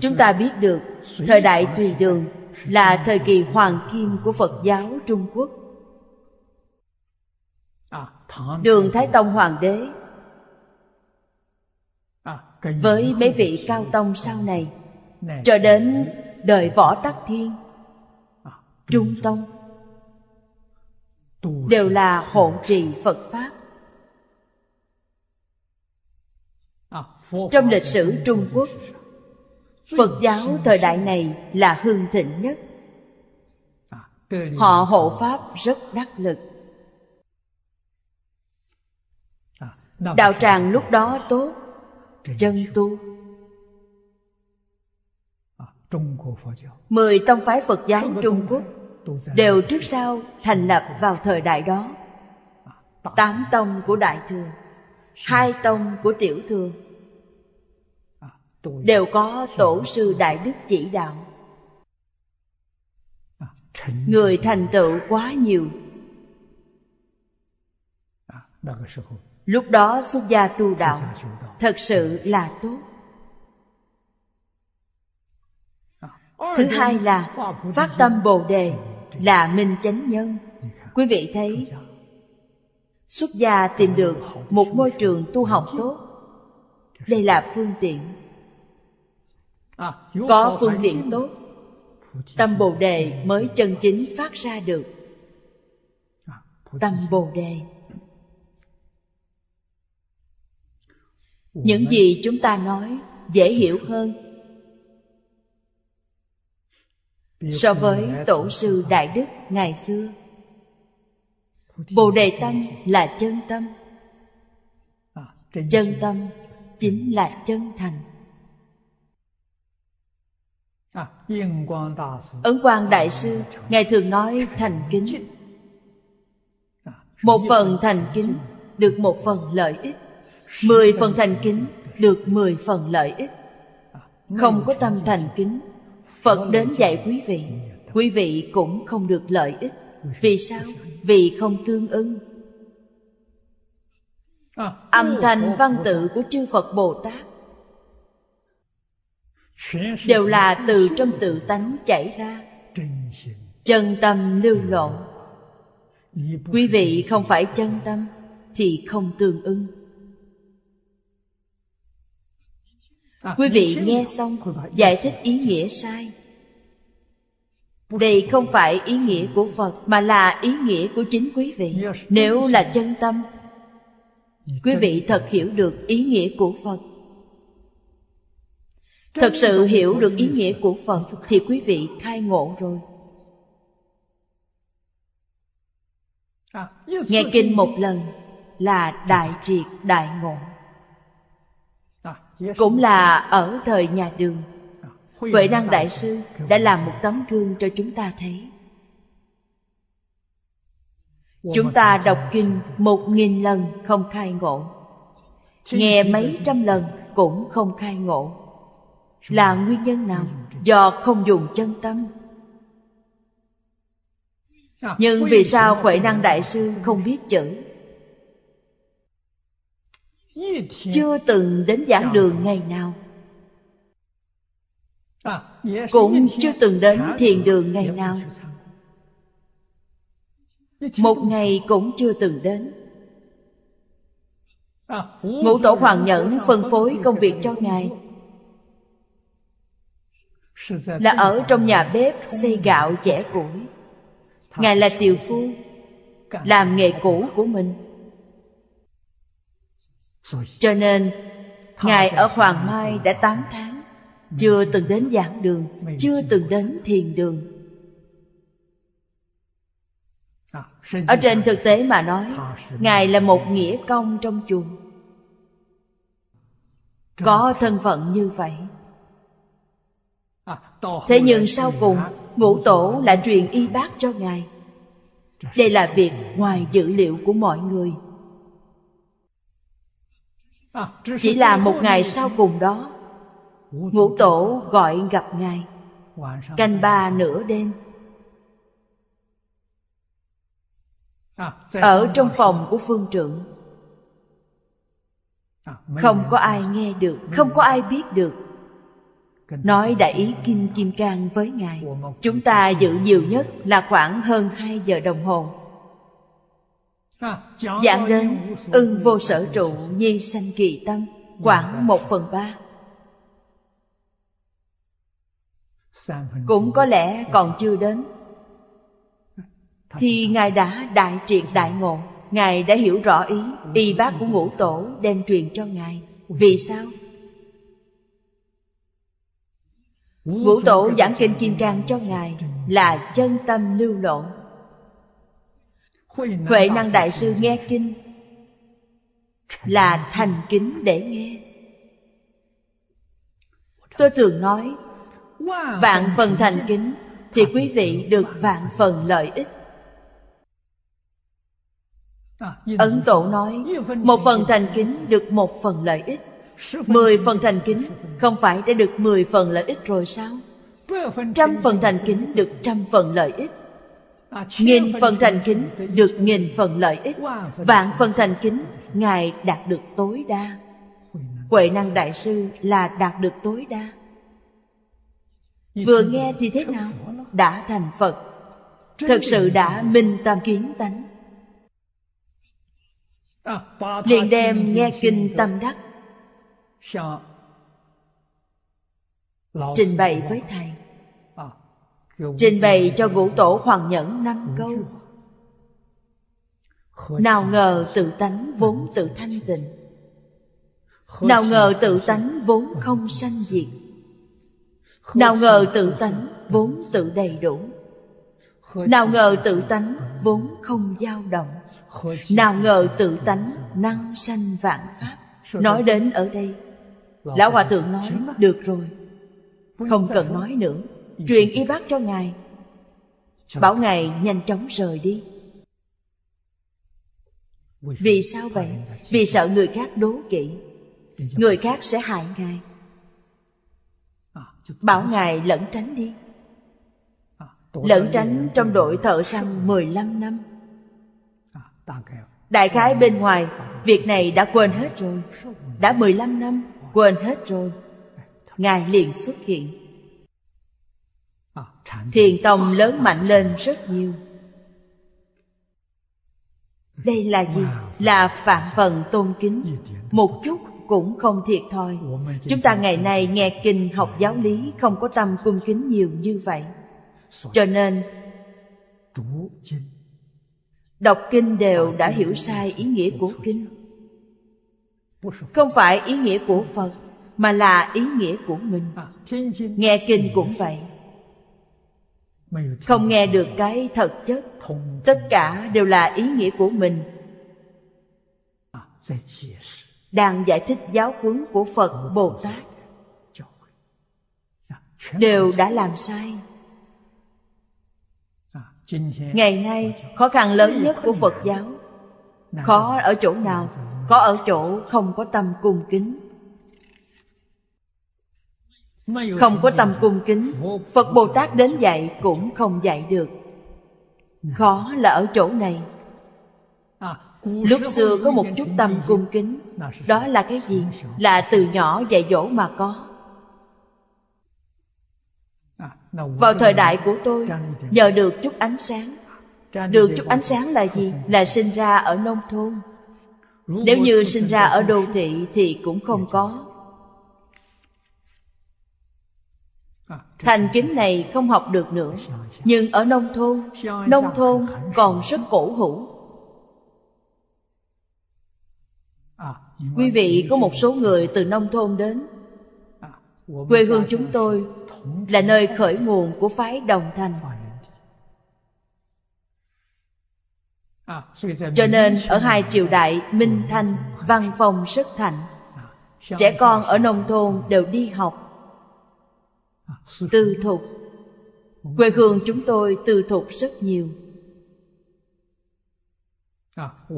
chúng ta biết được thời đại Tùy Đường là thời kỳ hoàng kim của Phật giáo Trung Quốc. Đường Thái Tông Hoàng đế với mấy vị cao tông sau này, cho đến đời Võ Tắc Thiên, Trung Tông, đều là hộ trì Phật Pháp. Trong lịch sử Trung Quốc, Phật giáo thời đại này là hưng thịnh nhất. Họ hộ Pháp rất đắc lực. Đạo tràng lúc đó tốt, chân tu. Mười tông phái Phật giáo Trung Quốc đều trước sau thành lập vào thời đại đó. Tám tông của Đại Thừa, hai tông của Tiểu Thừa, đều có tổ sư đại đức chỉ đạo. Người thành tựu quá nhiều. Lúc đó xuất gia tu đạo thật sự là tốt. Thứ hai là phát tâm Bồ Đề, là minh chánh nhân. Quý vị thấy, xuất gia tìm được một môi trường tu học tốt, đây là phương tiện. Có phương tiện tốt, tâm Bồ Đề mới chân chính phát ra được. Tâm Bồ Đề. Những gì chúng ta nói dễ hiểu hơn so với tổ sư Đại Đức ngày xưa. Bồ Đề tâm là chân tâm. Chân tâm chính là chân thành. Ấn Quang Đại Sư ngài thường nói thành kính. Một phần thành kính được một phần lợi ích, mười phần thành kính được mười phần lợi ích. Không có tâm thành kính, Phật đến dạy quý vị, quý vị cũng không được lợi ích. Vì sao? Vì không tương ưng. Âm thanh văn tự của chư Phật Bồ Tát đều là từ trong tự tánh chảy ra, chân tâm lưu lộ. Quý vị không phải chân tâm thì không tương ưng. Quý vị nghe xong giải thích ý nghĩa sai. Đây không phải ý nghĩa của Phật, mà là ý nghĩa của chính quý vị. Nếu là chân tâm, quý vị thật hiểu được ý nghĩa của Phật. Thật sự hiểu được ý nghĩa của Phật thì quý vị khai ngộ rồi. Nghe kinh một lần là đại triệt đại ngộ. Cũng là ở thời nhà Đường, Huệ Năng Đại Sư đã làm một tấm gương cho chúng ta thấy. Chúng ta đọc kinh một nghìn lần không khai ngộ, nghe mấy trăm lần cũng không khai ngộ. Là nguyên nhân nào? Do không dùng chân tâm. Nhưng vì sao Huệ Năng Đại Sư không biết chữ? Chưa từng đến giảng đường ngày nào, cũng chưa từng đến thiền đường ngày nào, một ngày cũng chưa từng đến. Ngũ Tổ Hoàng Nhẫn phân phối công việc cho ngài là ở trong nhà bếp xây gạo chẻ củi. Ngài là tiều phu, làm nghề cũ của mình, cho nên ngài ở Hoàng Mai đã tám tháng chưa từng đến giảng đường, chưa từng đến thiền đường. Ở trên thực tế mà nói, ngài là một nghĩa công trong chùa, có thân phận như vậy. Thế nhưng sau cùng Ngũ Tổ lại truyền y bát cho ngài. Đây là việc ngoài dự liệu của mọi người. Chỉ là một ngày sau cùng đó, Ngũ Tổ gọi gặp ngài canh ba nửa đêm, ở trong phòng của phương trượng. Không có ai nghe được, không có ai biết được. Nói đại ý Kinh Kim Cang với ngài, chúng ta giữ nhiều nhất là khoảng hơn hai giờ đồng hồ. Giảng đến ưng vô sở trụ nhi sanh kỳ tâm, khoảng một phần ba, cũng có lẽ còn chưa đến, thì ngài đã đại triệt đại ngộ. Ngài đã hiểu rõ ý y bát của Ngũ Tổ đem truyền cho ngài. Vì sao? Ngũ Tổ giảng kinh Kim Cang cho ngài là chân tâm lưu lộ. Huệ Năng Đại Sư nghe kinh là thành kính để nghe. Tôi thường nói, vạn phần thành kính thì quý vị được vạn phần lợi ích. Ấn Tổ nói, một phần thành kính được một phần lợi ích. Mười phần thành kính không phải đã được mười phần lợi ích rồi sao? Trăm phần thành kính được trăm phần lợi ích. Nghìn phần thành kính được nghìn phần lợi ích. Vạn phần thành kính ngài đạt được tối đa. Huệ Năng Đại Sư là đạt được tối đa. Vừa nghe thì thế nào? Đã thành Phật. Thật sự đã minh tâm kiến tánh, liền đem nghe kinh tâm đắc trình bày với Thầy, trình bày cho Ngũ Tổ Hoàng Nhẫn năm câu. Nào ngờ tự tánh vốn tự thanh tịnh, nào ngờ tự tánh vốn không sanh diệt, nào ngờ tự tánh vốn tự đầy đủ, nào ngờ tự tánh vốn không dao động, nào ngờ tự tánh năng sanh vạn pháp. Nói đến ở đây, Lão Hòa Thượng nói được rồi, không cần nói nữa. Truyền y bát cho Ngài, bảo Ngài nhanh chóng rời đi. Vì sao vậy? Vì sợ người khác đố kỵ, người khác sẽ hại Ngài. Bảo Ngài lẩn tránh đi. Lẩn tránh trong đội thợ săn mười lăm năm. Đại khái bên ngoài, việc này đã quên hết rồi. Đã mười lăm năm, quên hết rồi. Ngài liền xuất hiện. Thiền tông lớn mạnh lên rất nhiều. Đây là gì? Là phạm phần tôn kính, một chút cũng không thiệt thòi. Chúng ta ngày nay nghe kinh học giáo lý không có tâm cung kính nhiều như vậy. Cho nên đọc kinh đều đã hiểu sai ý nghĩa của kinh. Không phải ý nghĩa của Phật, mà là ý nghĩa của mình. Nghe kinh cũng vậy, không nghe được cái thật chất. Tất cả đều là ý nghĩa của mình. Đang giải thích giáo huấn của Phật Bồ Tát, đều đã làm sai. Ngày nay khó khăn lớn nhất của Phật giáo khó ở chỗ nào? Khó ở chỗ không có tâm cung kính. Không có tâm cung kính, Phật Bồ Tát đến dạy cũng không dạy được. Khó là ở chỗ này. Lúc xưa có một chút tâm cung kính, đó là cái gì? Là từ nhỏ dạy dỗ mà có. Vào thời đại của tôi, nhờ được chút ánh sáng. Được chút ánh sáng là gì? Là sinh ra ở nông thôn. Nếu như sinh ra ở đô thị thì cũng không có. Thành kính này không học được nữa. Nhưng ở nông thôn, nông thôn còn rất cổ hủ. Quý vị có một số người từ nông thôn đến. Quê hương chúng tôi là nơi khởi nguồn của phái Đồng Thành. Cho nên ở hai triều đại Minh Thanh, văn phòng rất thạnh. Trẻ con ở nông thôn đều đi học tư thục. Quê hương chúng tôi tư thục rất nhiều.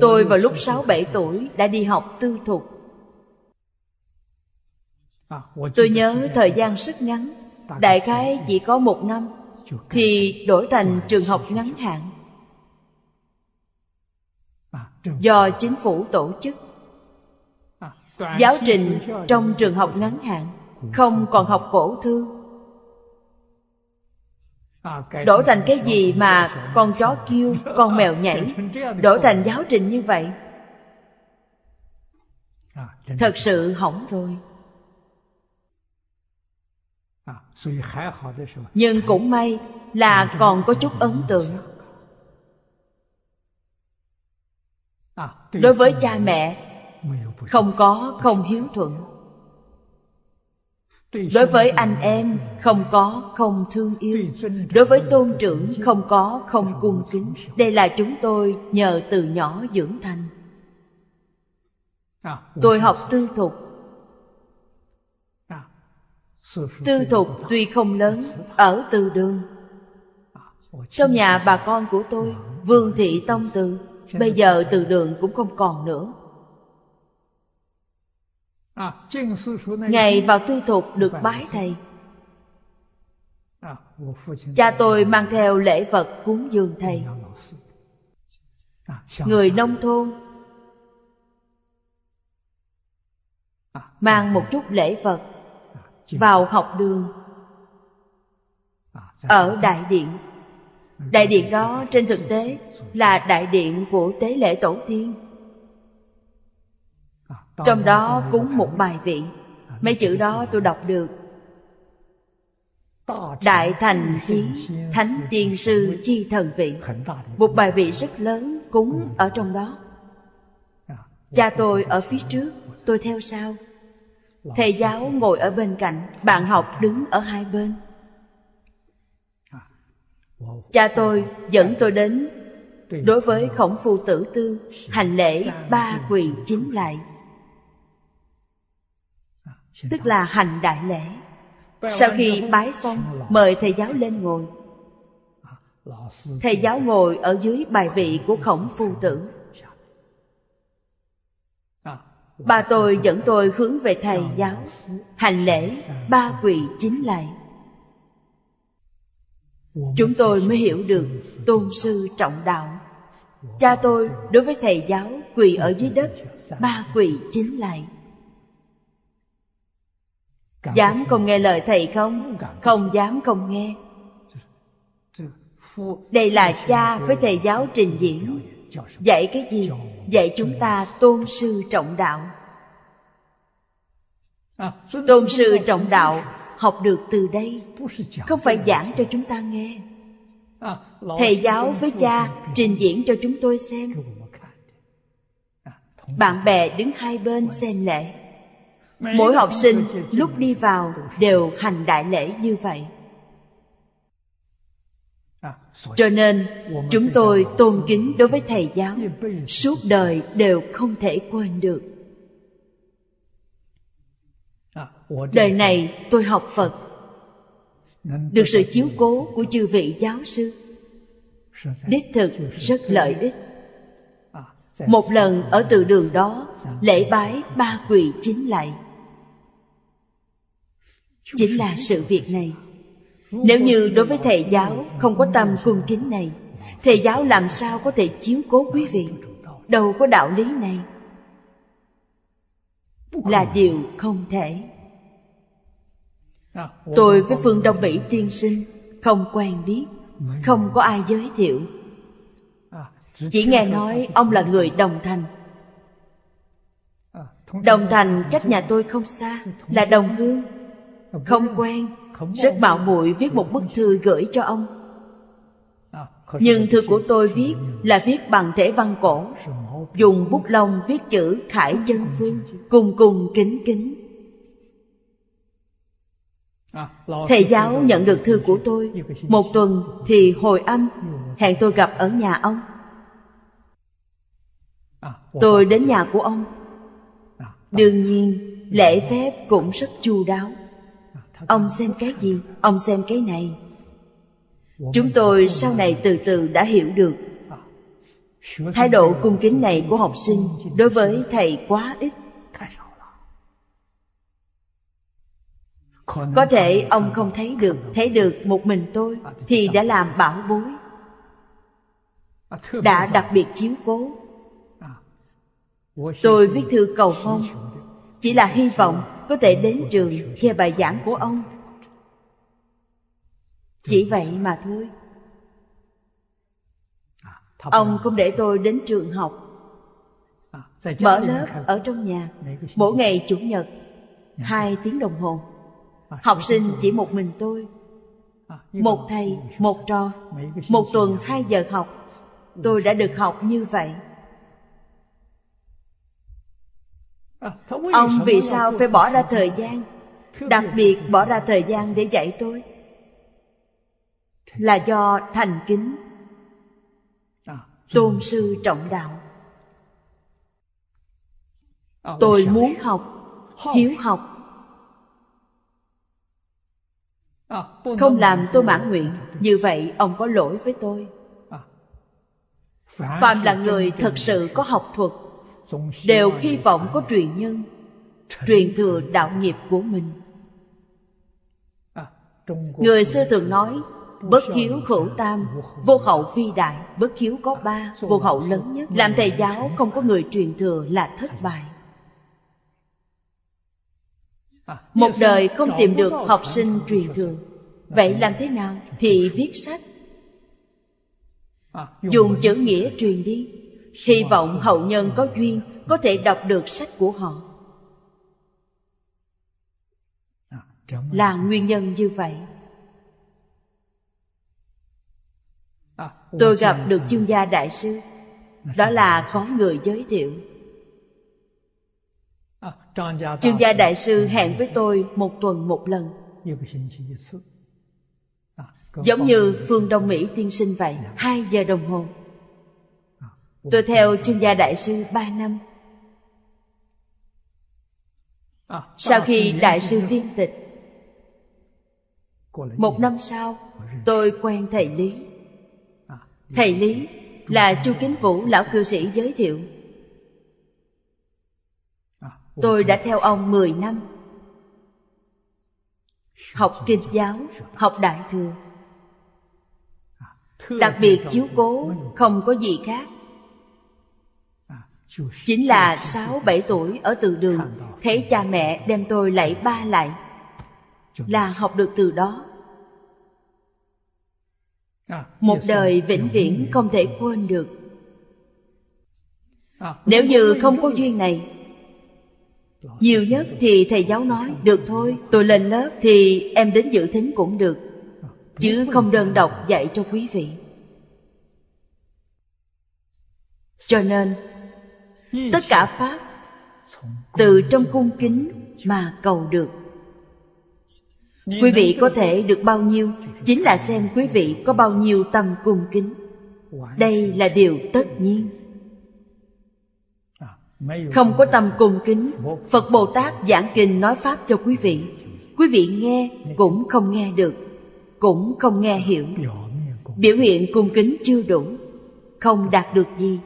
Tôi vào lúc sáu bảy tuổi đã đi học tư thục. Tôi nhớ thời gian rất ngắn, đại khái chỉ có một năm, thì đổi thành trường học ngắn hạn, do chính phủ tổ chức. Giáo trình trong trường học ngắn hạn không còn học cổ thư. Đổi thành cái gì mà con chó kêu, con mèo nhảy, đổi thành giáo trình như vậy, thật sự hỏng rồi. Nhưng cũng may là còn có chút ấn tượng. Đối với cha mẹ không có không hiếu thuận, đối với anh em không có không thương yêu, đối với tôn trưởng không có không cung kính. Đây là chúng tôi nhờ từ nhỏ dưỡng thành. Tôi học tư thục. Tư thục tuy không lớn, ở từ đường. Trong nhà bà con của tôi, Vương Thị Tông Từ, bây giờ từ đường cũng không còn nữa. Ngày vào tư thục được bái thầy. Cha tôi mang theo lễ vật cúng dường thầy. Người nông thôn mang một chút lễ vật vào học đường. Ở đại điện, đại điện đó trên thực tế là đại điện của tế lễ tổ tiên. Trong đó cúng một bài vị. Mấy chữ đó tôi đọc được. Đại Thành Chí Thánh Tiên Sư Chi Thần Vị, một bài vị rất lớn cúng ở trong đó. Cha tôi ở phía trước, tôi theo sau. Thầy giáo ngồi ở bên cạnh, bạn học đứng ở hai bên. Cha tôi dẫn tôi đến. Đối với Khổng Phu Tử Tư, hành lễ ba quỳ chín lạy, tức là hành đại lễ. Sau khi bái xong, mời thầy giáo lên ngồi. Thầy giáo ngồi ở dưới bài vị của Khổng Phu Tử. Ba tôi dẫn tôi hướng về thầy giáo, hành lễ ba quỳ chín lạy. Chúng tôi mới hiểu được tôn sư trọng đạo. Cha tôi đối với thầy giáo quỳ ở dưới đất ba quỳ chín lạy. Dám không nghe lời thầy không? Không dám không nghe. Đây là cha với thầy giáo trình diễn. Dạy cái gì? Dạy chúng ta tôn sư trọng đạo. Tôn sư trọng đạo học được từ đây, không phải giảng cho chúng ta nghe. Thầy giáo với cha trình diễn cho chúng tôi xem. Bạn bè đứng hai bên xem lễ. Mỗi học sinh lúc đi vào đều hành đại lễ như vậy. Cho nên chúng tôi tôn kính đối với thầy giáo, suốt đời đều không thể quên được. Đời này tôi học Phật, được sự chiếu cố của chư vị giáo sư, đích thực rất lợi ích. Một lần ở từ đường đó, lễ bái ba quỳ chín lạy chính là sự việc này. Nếu như đối với thầy giáo không có tâm cung kính này, thầy giáo làm sao có thể chiếu cố quý vị? Đâu có đạo lý này, là điều không thể. Tôi với Phương Đông Mỹ tiên sinh không quen biết, không có ai giới thiệu. Chỉ nghe nói ông là người Đồng Thành. Đồng Thành cách nhà tôi không xa, là đồng hương. Không quen, rất mạo muội viết một bức thư gửi cho ông. Nhưng thư của tôi viết là viết bằng thể văn cổ, dùng bút lông viết chữ Khải Chân Phương, cùng cùng kính kính. Thầy giáo nhận được thư của tôi, một tuần thì hồi âm, hẹn tôi gặp ở nhà ông. Tôi đến nhà của ông. Đương nhiên lễ phép cũng rất chu đáo. Ông xem cái gì? Ông xem cái này. Chúng tôi sau này từ từ đã hiểu được thái độ cung kính này của học sinh đối với thầy quá ít. Có thể ông không thấy được, thấy được một mình tôi thì đã làm bảo bối, đã đặc biệt chiếu cố. Tôi viết thư cầu hôn, chỉ là hy vọng có thể đến trường nghe bài giảng của ông, chỉ vậy mà thôi. Ông không để tôi đến trường học, mở lớp ở trong nhà, mỗi ngày chủ nhật hai tiếng đồng hồ. Học sinh chỉ một mình tôi, một thầy một trò. Một tuần hai giờ học, tôi đã được học như vậy. Ông vì sao phải bỏ ra thời gian, đặc biệt bỏ ra thời gian để dạy tôi? Là do thành kính, tôn sư trọng đạo. Tôi muốn học, hiếu học, không làm tôi mãn nguyện. Như vậy ông có lỗi với tôi. Phàm là người thật sự có học thuật đều hy vọng có truyền nhân, truyền thừa đạo nghiệp của mình. Người xưa thường nói bất hiếu khẩu tam, vô hậu phi đại. Bất hiếu có ba, vô hậu lớn nhất. Làm thầy giáo không có người truyền thừa là thất bại. Một đời không tìm được học sinh truyền thừa, vậy làm thế nào? Thì viết sách, dùng chữ nghĩa truyền đi, hy vọng hậu nhân có duyên có thể đọc được sách của họ, là nguyên nhân như vậy. Tôi gặp được Chương Gia Đại Sư, đó là có người giới thiệu. Chương Gia Đại Sư hẹn với tôi một tuần một lần, giống như Phương Đông Mỹ tiên sinh vậy, hai giờ đồng hồ. Tôi theo Chương Gia Đại Sư ba năm. Sau khi Đại Sư viên tịch, một năm sau, tôi quen thầy Lý. Thầy Lý là Chu Kính Vũ lão cư sĩ giới thiệu. Tôi đã theo ông mười năm, học kinh giáo, học đại thừa, đặc biệt chiếu cố không có gì khác, chính là sáu bảy tuổi ở từ đường thấy cha mẹ đem tôi lạy ba lạy, là học được từ đó. Một đời vĩnh viễn không thể quên được. Nếu như không có duyên này, nhiều nhất thì thầy giáo nói được thôi, tôi lên lớp thì em đến dự thính cũng được, chứ không đơn độc dạy cho quý vị. Cho nên tất cả pháp từ trong cung kính mà cầu được. Quý vị có thể được bao nhiêu, chính là xem quý vị có bao nhiêu tâm cung kính. Đây là điều tất nhiên. Không có tâm cung kính, Phật Bồ Tát giảng kinh nói pháp cho quý vị, quý vị nghe cũng không nghe được, cũng không nghe hiểu. Biểu hiện cung kính chưa đủ, không đạt được gì,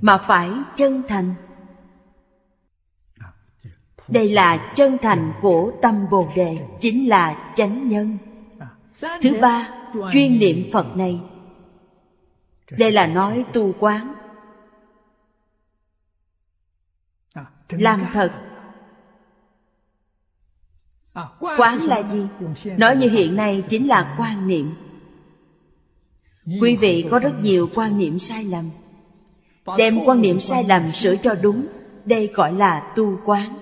mà phải chân thành. Đây là chân thành của tâm Bồ Đề, chính là chánh nhân. Thứ ba, chuyên niệm Phật này, đây là nói tu quán, làm thật. Quán là gì? Nói như hiện nay chính là quan niệm. Quý vị có rất nhiều quan niệm sai lầm, đem quan niệm sai lầm sửa cho đúng, đây gọi là tu quán.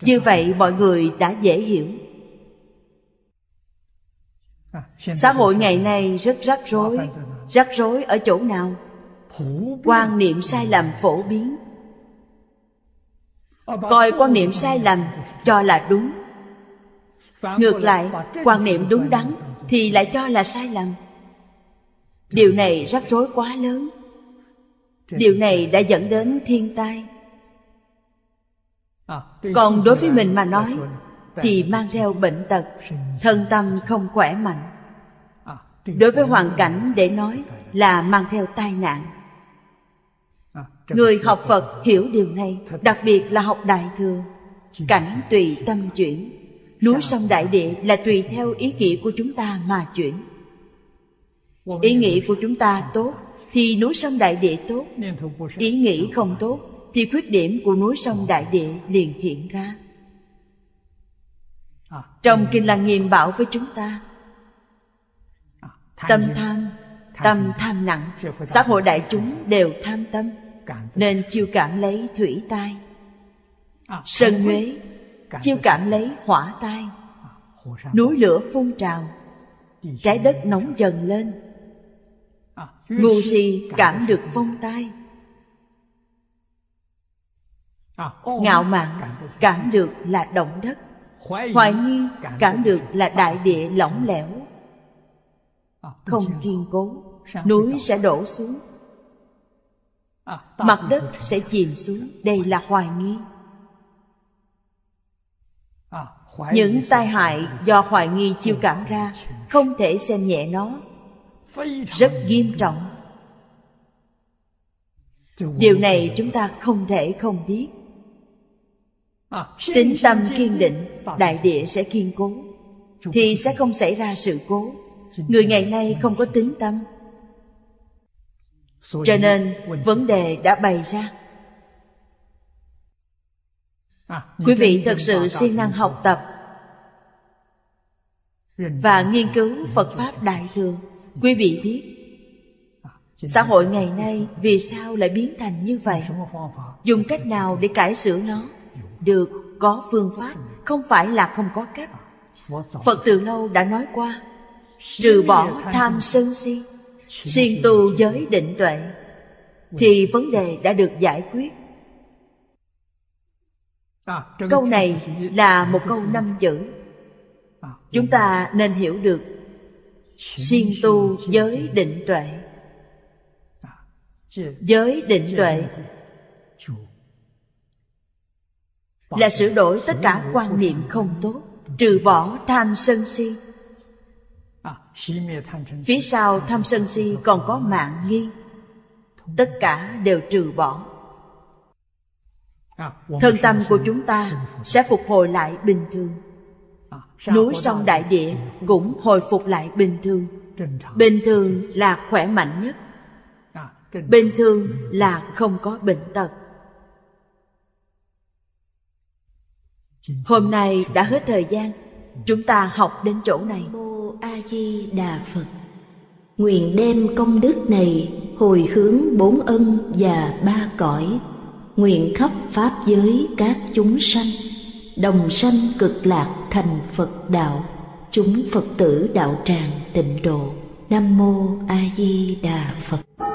Như vậy mọi người đã dễ hiểu. Xã hội ngày nay rất rắc rối. Rắc rối ở chỗ nào? Quan niệm sai lầm phổ biến, coi quan niệm sai lầm cho là đúng, ngược lại quan niệm đúng đắn thì lại cho là sai lầm. Điều này rắc rối quá lớn. Điều này đã dẫn đến thiên tai. Còn đối với mình mà nói thì mang theo bệnh tật, thân tâm không khỏe mạnh. Đối với hoàn cảnh để nói là mang theo tai nạn. Người học Phật hiểu điều này, đặc biệt là học Đại Thừa. Cảnh tùy tâm chuyển, núi sông đại địa là tùy theo ý nghĩa của chúng ta mà chuyển. Ý nghĩ của chúng ta tốt thì núi sông đại địa tốt, ý nghĩ không tốt thì khuyết điểm của núi sông đại địa liền hiện ra. Trong Kinh Lăng Nghiêm bảo với chúng ta, tâm tham, tâm tham nặng, xã hội đại chúng đều tham tâm, nên chiêu cảm lấy thủy tai. Sân nhuế, chiêu cảm lấy hỏa tai. Núi lửa phun trào, trái đất nóng dần lên. Ngu si cảm được phong tai. Ngạo mạn cảm được là động đất. Hoài nghi cảm được là đại địa lỏng lẻo, không kiên cố, núi sẽ đổ xuống, mặt đất sẽ chìm xuống. Đây là hoài nghi. Những tai hại do hoài nghi chiêu cảm ra không thể xem nhẹ nó, rất nghiêm trọng. Điều này chúng ta không thể không biết. Tín tâm kiên định, đại địa sẽ kiên cố, thì sẽ không xảy ra sự cố. Người ngày nay không có tín tâm, cho nên vấn đề đã bày ra. Quý vị thật sự siêng năng học tập và nghiên cứu Phật Pháp Đại Thừa, quý vị biết xã hội ngày nay vì sao lại biến thành như vậy, dùng cách nào để cải sửa nó. Được, có phương pháp, không phải là không có cách. Phật từ lâu đã nói qua, trừ bỏ tham sân si, siêng tu giới định tuệ, thì vấn đề đã được giải quyết. Câu này là một câu năm chữ, chúng ta nên hiểu được. Siêng tu giới định tuệ. Giới định tuệ là sửa đổi tất cả quan niệm không tốt, trừ bỏ tham sân si. Phía sau tham sân si còn có mạng nghi, tất cả đều trừ bỏ. Thân tâm của chúng ta sẽ phục hồi lại bình thường. Núi sông đại địa cũng hồi phục lại bình thường. Bình thường là khỏe mạnh nhất, bình thường là không có bệnh tật. Hôm nay đã hết thời gian, chúng ta học đến chỗ này. Mô A Di Đà Phật. Nguyện đem công đức này hồi hướng bốn ân và ba cõi, nguyện khắp pháp giới các chúng sanh đồng sanh cực lạc thành Phật đạo. Chúng Phật tử đạo tràng Tịnh Độ. Nam mô A Di Đà Phật.